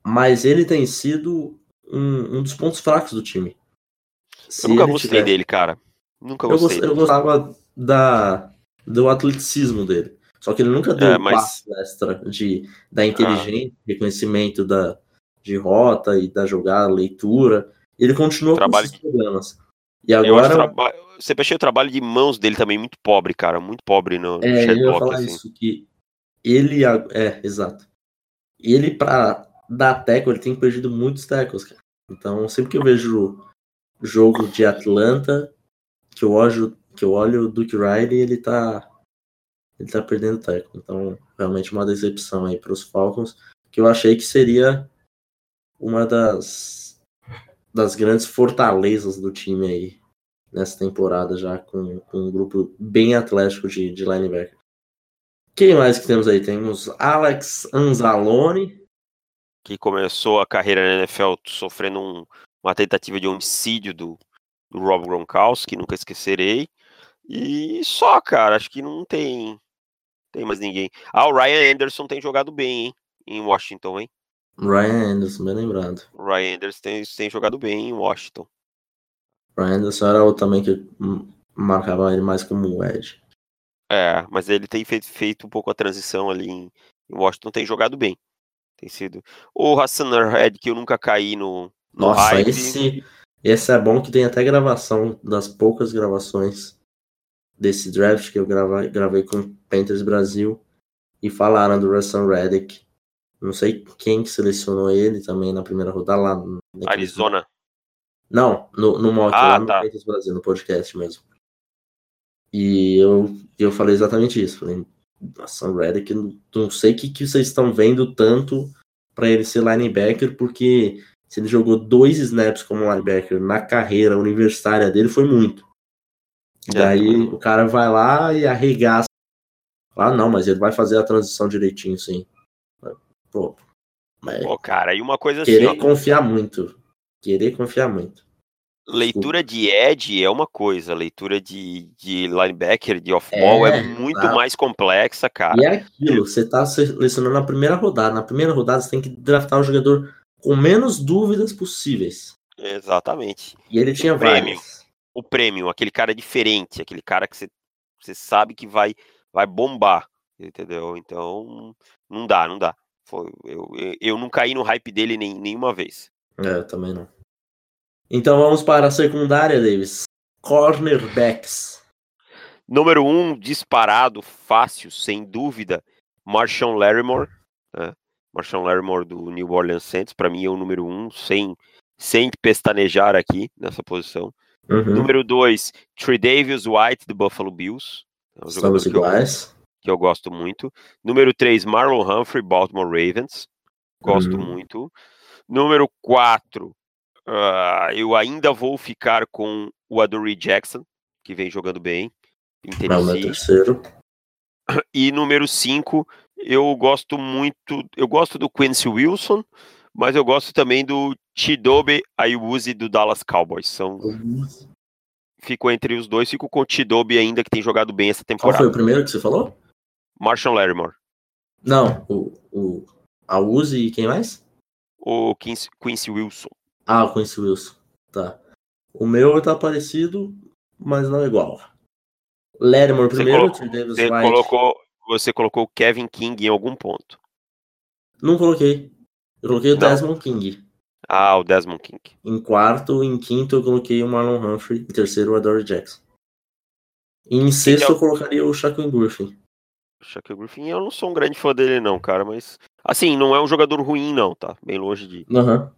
mas ele tem sido um, um dos pontos fracos do time. Se eu nunca gostei tiver... dele, cara. Nunca gostei. Eu gostava da, do atleticismo dele. Só que ele nunca deu é, mas... passo extra de, da inteligência, ah. reconhecimento da, de rota e da jogada, leitura. Ele continua trabalho com esses problemas. E agora... Eu traba... Você achei o trabalho de mãos dele também muito pobre, cara. Muito pobre no é, shadowbox. Eu ia falar assim. isso, que ele... É, exato. Ele, pra dar tackle, ele tem perdido muitos tackles, cara. Então, sempre que eu vejo jogo de Atlanta, que eu olho, que eu olho o Duke Riley, ele tá... Ele tá perdendo o tackle, então realmente uma decepção aí pros Falcons, que eu achei que seria uma das, das grandes fortalezas do time aí nessa temporada, já com, com um grupo bem atlético de, de linebacker. Quem mais que temos aí? Temos Alex Anzalone, que começou a carreira na N F L sofrendo um, uma tentativa de homicídio do, do Rob Gronkowski, nunca esquecerei. E só, cara, acho que não tem tem mais ninguém. Ah, o Ryan Anderson tem jogado bem, hein, em Washington, hein? Ryan Anderson, bem lembrado. Ryan Anderson tem, tem jogado bem em Washington. Ryan Anderson era o também que marcava ele mais como Edge. É, mas ele tem feito, feito um pouco a transição ali em, em Washington, tem jogado bem. Tem sido. O Hassan Red, que eu nunca caí no, no Nossa, hype. Esse, esse é bom que tem até gravação, das poucas gravações desse draft que eu gravei, gravei com o Panthers Brasil, e falaram do Russell Reddick. Não sei quem que selecionou ele também na primeira rodada lá. No... Arizona? Não, no, no mock, ah, lá tá. no Panthers Brasil, no podcast mesmo. E eu, eu falei exatamente isso. Falei, Russell Reddick, não sei o que, que vocês estão vendo tanto pra ele ser linebacker, porque se ele jogou dois snaps como linebacker na carreira universitária dele, foi muito. Daí o cara vai lá e arregaça. Ah, não, mas ele vai fazer a transição direitinho, sim. Pô, mas Pô cara, e uma coisa assim... Querer ó, confiar muito. Querer confiar muito. Leitura de edge é uma coisa. Leitura de, de linebacker, de off-ball, é, é muito tá. mais complexa, cara. E é aquilo, você tá selecionando na primeira rodada. Na primeira rodada você tem que draftar um jogador com menos dúvidas possíveis. Exatamente. E ele tinha vários. O prêmio, aquele cara diferente, aquele cara que você sabe que vai, vai bombar, entendeu? Então, não dá, não dá. Foi, eu, eu, eu não caí no hype dele nem, nenhuma vez. É, eu também não. Então vamos para a secundária, Davis. Cornerbacks. Número um, disparado, fácil, sem dúvida, Marshawn Lattimore. Né? Marshawn Lattimore do New Orleans Saints, para mim é o número um, sem, sem pestanejar aqui nessa posição. Uhum. Número dois, Tre'Davious White, do Buffalo Bills. É um jogador que eu, que eu gosto muito. Número três, Marlon Humphrey, Baltimore Ravens. Gosto uhum. muito. Número quatro, uh, eu ainda vou ficar com o Adoree Jackson, que vem jogando bem. Não, é terceiro. E número cinco, eu gosto muito, eu gosto do Quincy Wilson, mas eu gosto também do Chidobe Awuzie do Dallas Cowboys. São... Fico entre os dois, fico com o Chidobe ainda, que tem jogado bem essa temporada. Qual foi o primeiro que você falou? Marshon Lattimore. Não, o, o Awuzie e quem mais? O Quincy, Quincy Wilson. Ah, o Quincy Wilson, tá. O meu tá parecido, mas não igual. Lattimore primeiro, colocou, Tre'Davious White. Colocou, você colocou o Kevin King em algum ponto? Não coloquei. Eu coloquei o não. Desmond King. Ah, o Desmond King. Em quarto, em quinto eu coloquei o Marlon Humphrey. Em terceiro, o Adoree Jackson. E em sexto então, eu colocaria o Shaquille Griffin. Shaquille Griffin, eu não sou um grande fã dele não, cara, mas... Assim, não é um jogador ruim não, tá? Bem longe de... Uhum.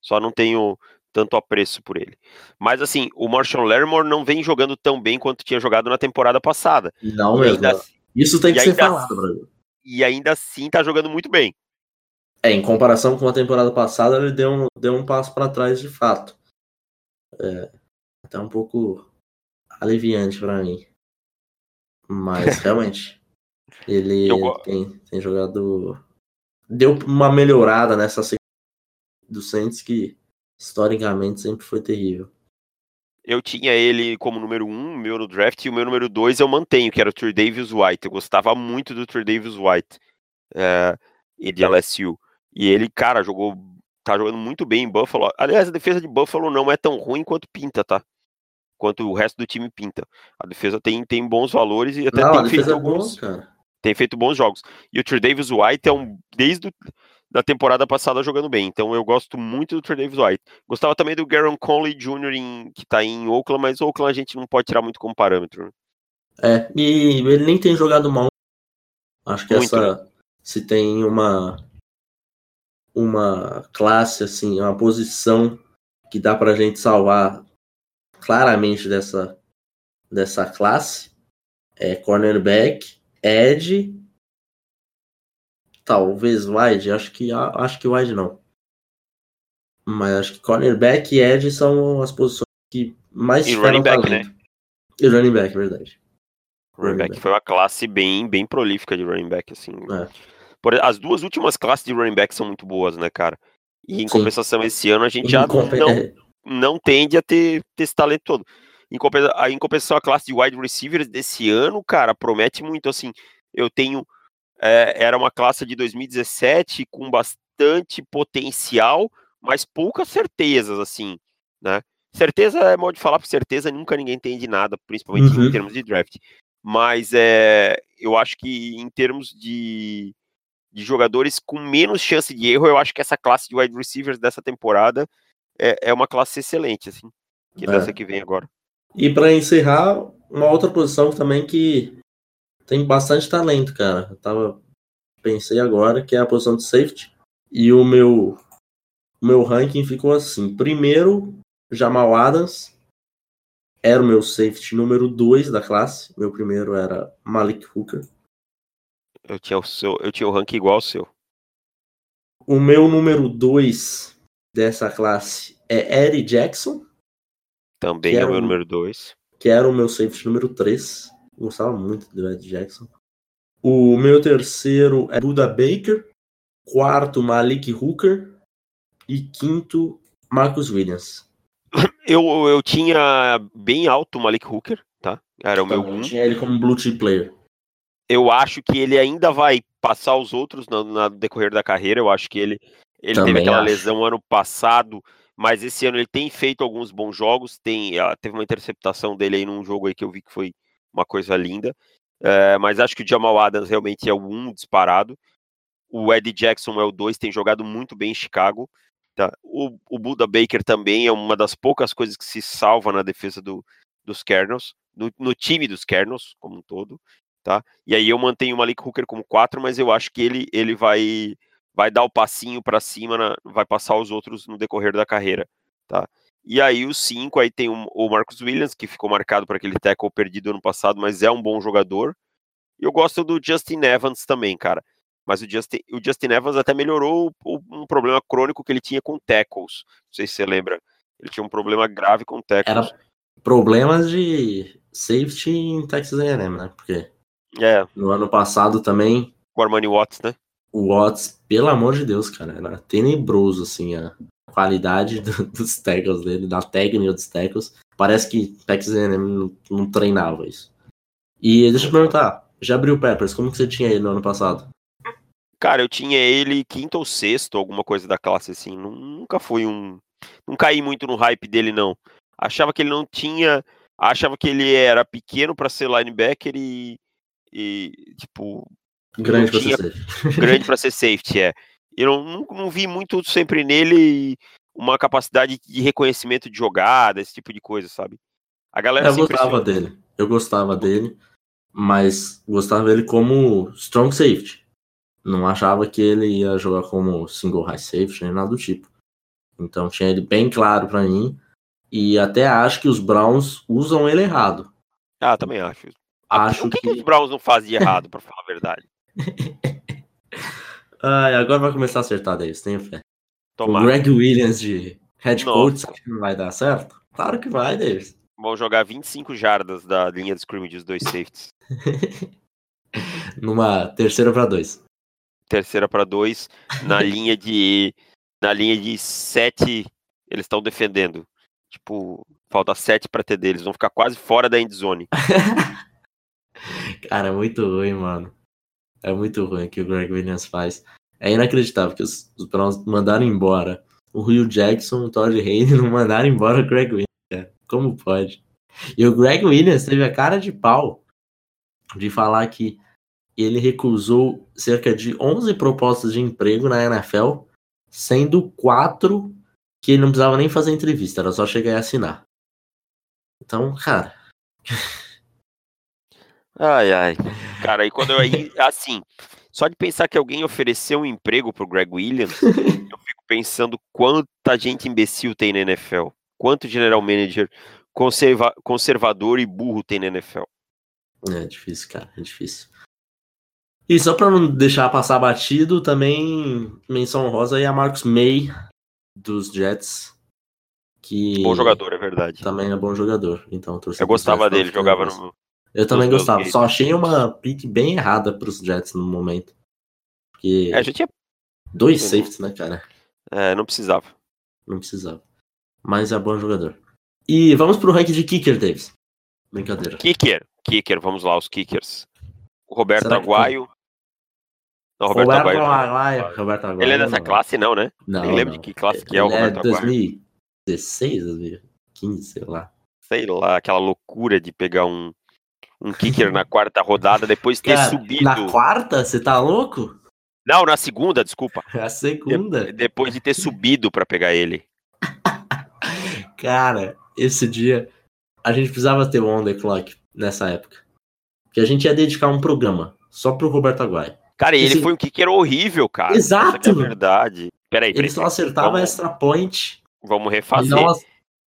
Só não tenho... tanto apreço por ele. Mas assim, o Marshon Lattimore não vem jogando tão bem quanto tinha jogado na temporada passada. Não mesmo. Assim, isso tem que ser falado, Brasil. E ainda assim tá jogando muito bem. É, em comparação com a temporada passada, ele deu um, deu um passo para trás de fato. É, até um pouco aliviante para mim. Mas realmente, ele tem, tem jogado... Deu uma melhorada nessa sequência do Saints que historicamente sempre foi terrível. Eu tinha ele como número um, meu no draft, e o meu número dois eu mantenho, que era o Tre'Davious White. Eu gostava muito do Tre'Davious White é, e de L S U. E ele, cara, jogou, tá jogando muito bem em Buffalo. Aliás, a defesa de Buffalo não é tão ruim quanto pinta, tá? Quanto o resto do time pinta. A defesa tem, tem bons valores e até não, tem feito alguns. É bom, cara. Tem feito bons jogos. E o Tre'Davious White é um, desde o da temporada passada jogando bem, então eu gosto muito do Tre'Davious White. Gostava também do Garon Conley Júnior em, que tá em Oakland, mas Oakland a gente não pode tirar muito como parâmetro. Né? É, e ele nem tem jogado mal. Acho que muito. Essa, se tem uma uma classe, assim, uma posição que dá pra gente salvar claramente dessa, dessa classe, é cornerback, edge, talvez wide, acho que, acho que wide não. Mas acho que cornerback e edge são as posições que mais... E running back, talento. Né? E running back, verdade. Running, running back, back foi uma classe bem, bem prolífica de running back, assim. É. Por, as duas últimas classes de running back são muito boas, né, cara? E em Sim. compensação, esse ano a gente já comp... não, não tende a ter, ter esse talento todo. Em compensação, em compensação, a classe de wide receivers desse ano, cara, promete muito, assim. Eu tenho... É, era uma classe de dois mil e dezessete com bastante potencial, mas poucas certezas, assim, né? Certeza é modo de falar, porque certeza nunca ninguém tem de nada, principalmente uhum. em termos de draft. Mas é, eu acho que em termos de, de jogadores com menos chance de erro, eu acho que essa classe de wide receivers dessa temporada é, é uma classe excelente, assim, que é dessa que vem agora. E para encerrar, uma outra posição também que tem bastante talento, cara. Eu tava, pensei agora que é a posição de safety. E o meu, meu ranking ficou assim. Primeiro, Jamal Adams. Era o meu safety número dois da classe. Meu primeiro era Malik Hooker. Eu tinha o, seu, eu tinha o ranking igual ao seu. O meu número dois dessa classe é Eddie Jackson. Também é o meu número dois. Que era o meu safety número três. Gostava muito do Ed Jackson. O meu terceiro é Buda Baker. Quarto, Malik Hooker. E quinto, Marcus Williams. Eu, eu tinha bem alto o Malik Hooker, tá? Era o então, meu eu um. Tinha ele como blue chip player. Eu acho que ele ainda vai passar os outros no, no decorrer da carreira. Eu acho que ele, ele teve aquela acho. lesão ano passado, mas esse ano ele tem feito alguns bons jogos. Tem, teve uma interceptação dele aí num jogo aí que eu vi que foi uma coisa linda, é, mas acho que o Jamal Adams realmente é o um disparado. O Eddie Jackson é o dois, tem jogado muito bem em Chicago, tá? o, o Buda Baker também é uma das poucas coisas que se salva na defesa do, dos Cardinals, no, no time dos Cardinals como um todo, tá? E aí eu mantenho o Malik Hooker como quatro, mas eu acho que ele, ele vai, vai dar o passinho para cima, na, vai passar os outros no decorrer da carreira, tá? E aí os cinco, aí tem o, o Marcus Williams, que ficou marcado por aquele tackle perdido ano passado, mas é um bom jogador. E eu gosto do Justin Evans também, cara. Mas o Justin, o Justin Evans até melhorou um problema crônico que ele tinha com tackles. Não sei se você lembra. Ele tinha um problema grave com tackles. Era problemas de safety em Texas A and M, né? Porque é. No ano passado também... Com o Armani Watts, né? O Watts, pelo amor de Deus, cara. Era tenebroso, assim, a qualidade do, dos tackles dele, da técnica dos tackles. Parece que Texas A and M não, não treinava isso. E deixa eu perguntar... Já abriu Peppers, como que você tinha ele no ano passado? Cara, eu tinha ele quinto ou sexto, alguma coisa da classe, assim. Nunca fui um... Não caí muito no hype dele, não. Achava que ele não tinha... Achava que ele era pequeno pra ser linebacker e... e tipo... Grande pra tinha... ser safety. Grande pra ser safety, é. Eu não, não vi muito sempre nele uma capacidade de reconhecimento de jogada, esse tipo de coisa, sabe? A galera eu gostava dele. Eu gostava dele. Mas gostava dele como strong safety. Não achava que ele ia jogar como single high safety, nem nada do tipo. Então tinha ele bem claro pra mim. E até acho que os Browns usam ele errado. Ah, também acho. acho o que, que... que os Browns não fazem de errado, pra falar a verdade? Ai, agora vai começar a acertar deles, tenho fé. Tomara. O Greg Williams de head coach, sabe que não vai dar certo? Claro que vai, Davis. Vão jogar vinte e cinco jardas da linha de scrimmage dos dois safeties. Numa terceira para dois. Terceira para dois na linha de na linha de sete, eles estão defendendo. Tipo, falta sete para ter deles, vão ficar quase fora da end zone. Cara, é muito ruim, mano. É muito ruim o que o Greg Williams faz. É inacreditável que os, os Browns mandaram embora o Hugh Jackson, o Todd Haynes, não mandaram embora o Greg Williams. Como pode? E o Greg Williams teve a cara de pau de falar que ele recusou cerca de onze propostas de emprego na N F L, sendo quatro que ele não precisava nem fazer entrevista, era só chegar e assinar. Então, cara... Ai, ai. Cara, e quando eu... Assim, só de pensar que alguém ofereceu um emprego pro Greg Williams, eu fico pensando quanta gente imbecil tem na N F L. Quanto general manager conserva- conservador e burro tem na N F L? É difícil, cara, é difícil. E só pra não deixar passar batido, também menção honrosa aí a Marcus May, dos Jets. Que bom jogador, é verdade. Também é bom jogador. Então eu, eu gostava dele, jogava no... Eu também gostava, só achei uma pick bem errada pros Jets no momento. Porque... É, a gente tinha... Dois safeties, né, cara? É, não precisava. Não precisava. Mas é bom jogador. E vamos pro ranking de kicker, Davis. Brincadeira. Kicker, kicker, vamos lá, os kickers. O Roberto Será Aguayo. Que... Não, Roberto, Roberto Aguayo. Aguayo. Roberto Aguaio, ele é dessa não. classe, não, né? Não. Nem lembro não. de que classe que é o ele Roberto Aguayo. É dois mil e dezesseis, dois mil e quinze, sei lá. Sei lá, aquela loucura de pegar um, um kicker na quarta rodada depois de ter Cara, subido. Na quarta? Você tá louco? Não, na segunda, desculpa. Na segunda? De- depois de ter subido pra pegar ele. Cara, esse dia a gente precisava ter o On The Clock nessa época. Porque a gente ia dedicar um programa só pro Roberto Aguayo. Cara, e esse... ele foi um kicker horrível, cara. Exato. É verdade. Peraí, peraí. Ele só acertava Vamos... extra point. Vamos refazer. Não...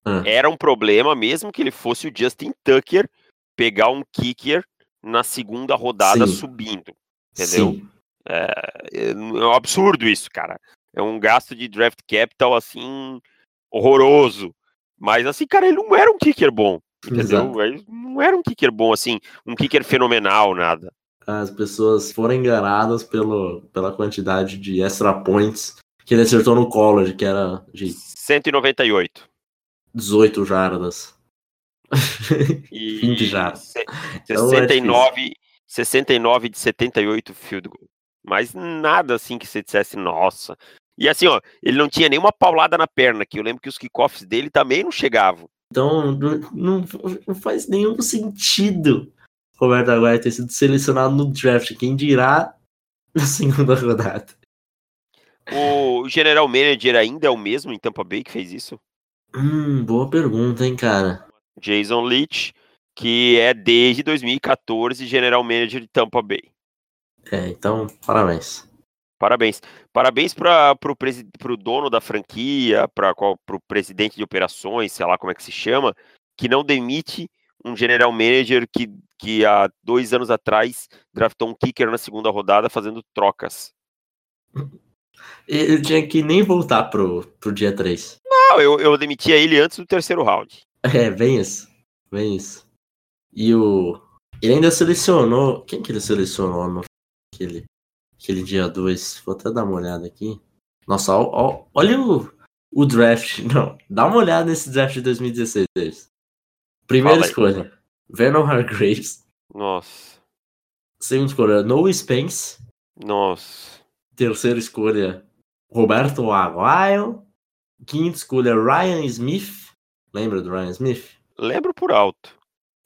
Ah. Era um problema mesmo que ele fosse o Justin Tucker pegar um kicker na segunda rodada Sim. subindo. Entendeu? Sim. É... é um absurdo isso, cara. É um gasto de draft capital assim horroroso. Mas assim, cara, ele não era um kicker bom, entendeu? Ele não era um kicker bom, assim, um kicker fenomenal, nada. As pessoas foram enganadas pelo, pela quantidade de extra points que ele acertou no college, que era de... cento e noventa e oito. dezoito jardas. E... vinte jardas. Se... Então, sessenta e nove, é sessenta e nove de setenta e oito field goal. Mas nada assim que você dissesse, nossa... E assim, ó, ele não tinha nenhuma paulada na perna, que eu lembro que os kickoffs dele também não chegavam. Então, não, não faz nenhum sentido Roberto Aguayo ter sido selecionado no draft. Quem dirá na segunda rodada? O general manager ainda é o mesmo em Tampa Bay que fez isso? Hum, boa pergunta, hein, cara. Jason Leach, que é desde dois mil e quatorze general manager de Tampa Bay. É, então, parabéns. Parabéns. Parabéns para o presi- dono da franquia, para o presidente de operações, sei lá como é que se chama, que não demite um general manager que, que há dois anos atrás draftou um kicker na segunda rodada fazendo trocas. Ele tinha que nem voltar pro, pro dia três. Não, eu, eu demitia ele antes do terceiro round. É, bem isso. Bem isso. E o... Ele ainda selecionou... Quem que ele selecionou no... Aquele... Aquele dia dois, vou até dar uma olhada aqui. Nossa, ó, ó, olha o, o draft. Não, dá uma olhada nesse draft de dois mil e dezesseis deles. Primeira Fala escolha, aí. Vernon Hargraves. Nossa. Segunda escolha, Noah Spence. Nossa. Terceira escolha, Roberto Aguayo. Quinta escolha, Ryan Smith. Lembra do Ryan Smith? Lembro por alto.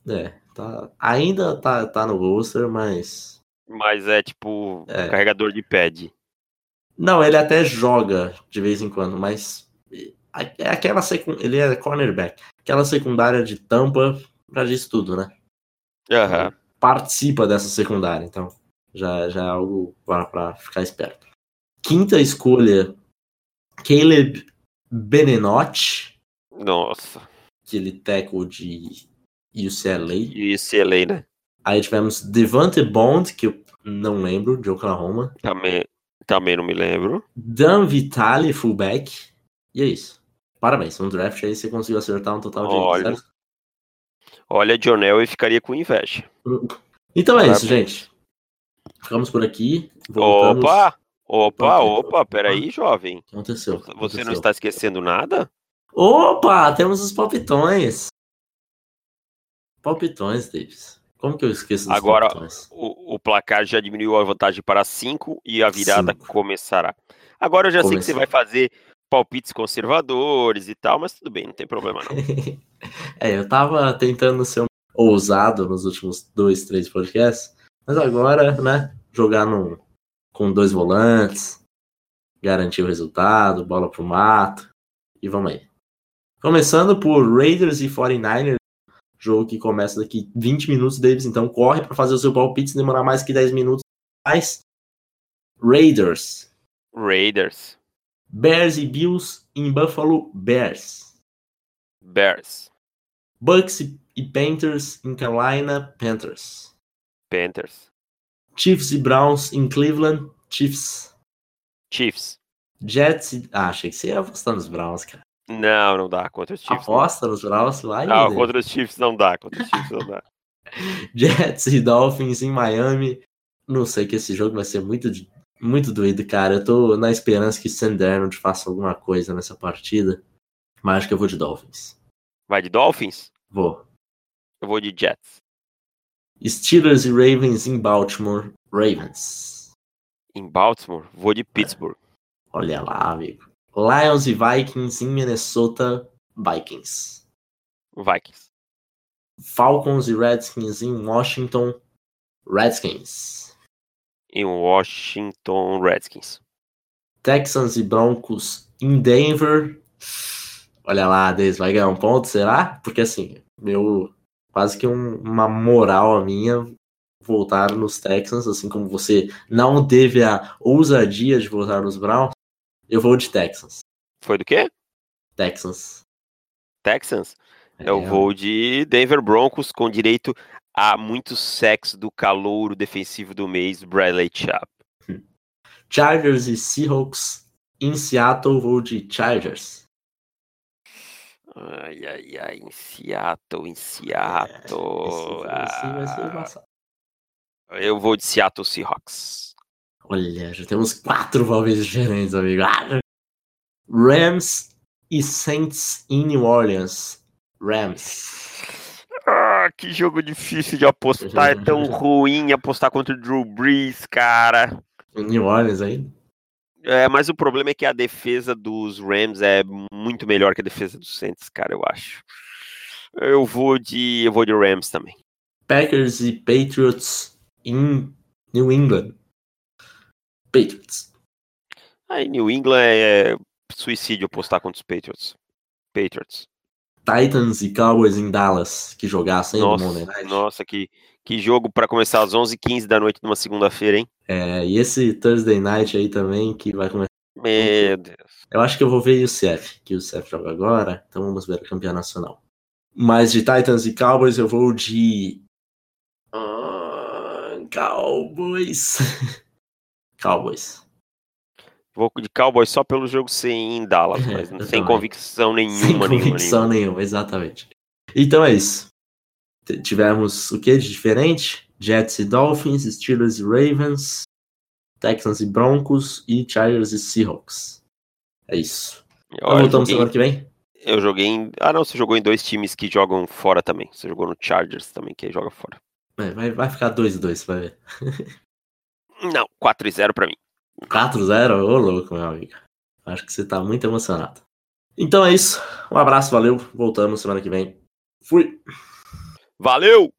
É, tá, ainda tá, tá no roster, mas... Mas é tipo é. carregador de pad. Não, ele até joga de vez em quando, mas é aquela secu... ele é cornerback. Aquela secundária de Tampa já diz tudo, né? Uhum. Participa dessa secundária, então já, já é algo pra, pra ficar esperto. Quinta escolha, Caleb Benenotti. Nossa. Aquele tackle de U C L A. U C L A, né? Aí tivemos Devante Bond, que eu não lembro, de Oklahoma. Também, também não me lembro. Dan Vitale, fullback. E é isso. Parabéns, um draft aí você conseguiu acertar um total de... Olha, certo? Olha, John Elway ficaria com inveja. Então é Parabéns. Isso, gente. Ficamos por aqui. Voltamos. Opa, opa, opa, peraí, jovem. Aconteceu. Você aconteceu. Não está esquecendo nada? Opa, temos os palpitões. Palpitões, Davis. Como que eu esqueço dos Agora, o, o placar já diminuiu a vantagem para cinco e a virada cinco. Começará. Agora eu já Começou. Sei que você vai fazer palpites conservadores e tal, mas tudo bem, não tem problema não. É, eu tava tentando ser um ousado nos últimos dois, três podcasts, mas agora, né, jogar num, com dois volantes, garantir o resultado, bola pro mato, e vamos aí. Começando por Raiders e forty-niners, jogo que começa daqui vinte minutos, Davis, então corre para fazer o seu palpite, se demorar mais que dez minutos. Mais. Raiders. Raiders. Bears e Bills em Buffalo, Bears. Bears. Bucks e Panthers em Carolina, Panthers. Panthers. Chiefs e Browns em Cleveland, Chiefs. Chiefs. Jets e... Ah, achei que você ia apostar nos Browns, cara. Não, não dá. Contra os Chiefs. Aposta nos Browns lá. Não, não contra os Chiefs não dá. Contra os Chiefs não dá. Jets e Dolphins em Miami. Não sei, que esse jogo vai ser muito, muito doido, cara. Eu tô na esperança que Sam Darnold faça alguma coisa nessa partida. Mas acho que eu vou de Dolphins. Vai de Dolphins? Vou. Eu vou de Jets. Steelers e Ravens em Baltimore. Ravens. Em Baltimore? Vou de Pittsburgh. Olha lá, amigo. Lions e Vikings em Minnesota, Vikings. Vikings. Falcons e Redskins em Washington, Redskins. Em Washington, Redskins. Texans e Broncos em Denver. Olha lá, Deus, vai ganhar um ponto, será? Porque assim, meu, quase que um, uma moral a minha voltar nos Texans, assim como você não teve a ousadia de voltar nos Browns. Eu vou de Texans. Foi do quê? Texans. Texans? É. Eu vou de Denver Broncos com direito a muito sexo do calouro defensivo do mês, Bradley Chubb. Chargers e Seahawks em Seattle, vou de Chargers. Ai, ai, ai, em Seattle, em Seattle. É, esse, esse vai ser embaçado. Eu vou de Seattle Seahawks. Olha, já temos quatro valores diferentes, amigo. Ah, Rams e Saints em New Orleans. Rams. Ah, que jogo difícil de apostar. É tão ruim apostar contra o Drew Brees, cara. New Orleans ainda? É, mas o problema é que a defesa dos Rams é muito melhor que a defesa dos Saints, cara, eu acho. Eu vou de, eu vou de Rams também. Packers e Patriots em New England. Patriots. Aí New England é suicídio apostar contra os Patriots. Patriots. Titans e Cowboys em Dallas, que jogasse, hein, nossa, Monday Night. Nossa, que, que jogo para começar às onze e quinze da noite numa segunda-feira, hein? É, e esse Thursday Night aí também, que vai começar... Meu Deus. Eu acho que eu vou ver o U C F, que o U C F joga agora, então vamos ver o campeão nacional. Mas de Titans e Cowboys eu vou de... Uh, Cowboys. Cowboys. Vou de Cowboys só pelo jogo ser em Dallas, mas é, sem convicção nenhuma. Sem convicção nenhuma, nenhuma, exatamente. Então é isso. Tivemos o que de diferente? Jets e Dolphins, Steelers e Ravens, Texans e Broncos e Chargers e Seahawks. É isso. Então voltamos semana que vem? Eu joguei em... Ah não, você jogou em dois times que jogam fora também. Você jogou no Chargers também, que joga fora. É, vai, vai ficar dois a dois, você vai ver. Não, quatro a zero pra mim. quatro a zero? Ô, louco, meu amigo. Acho que você tá muito emocionado. Então é isso. Um abraço, valeu. Voltamos semana que vem. Fui. Valeu!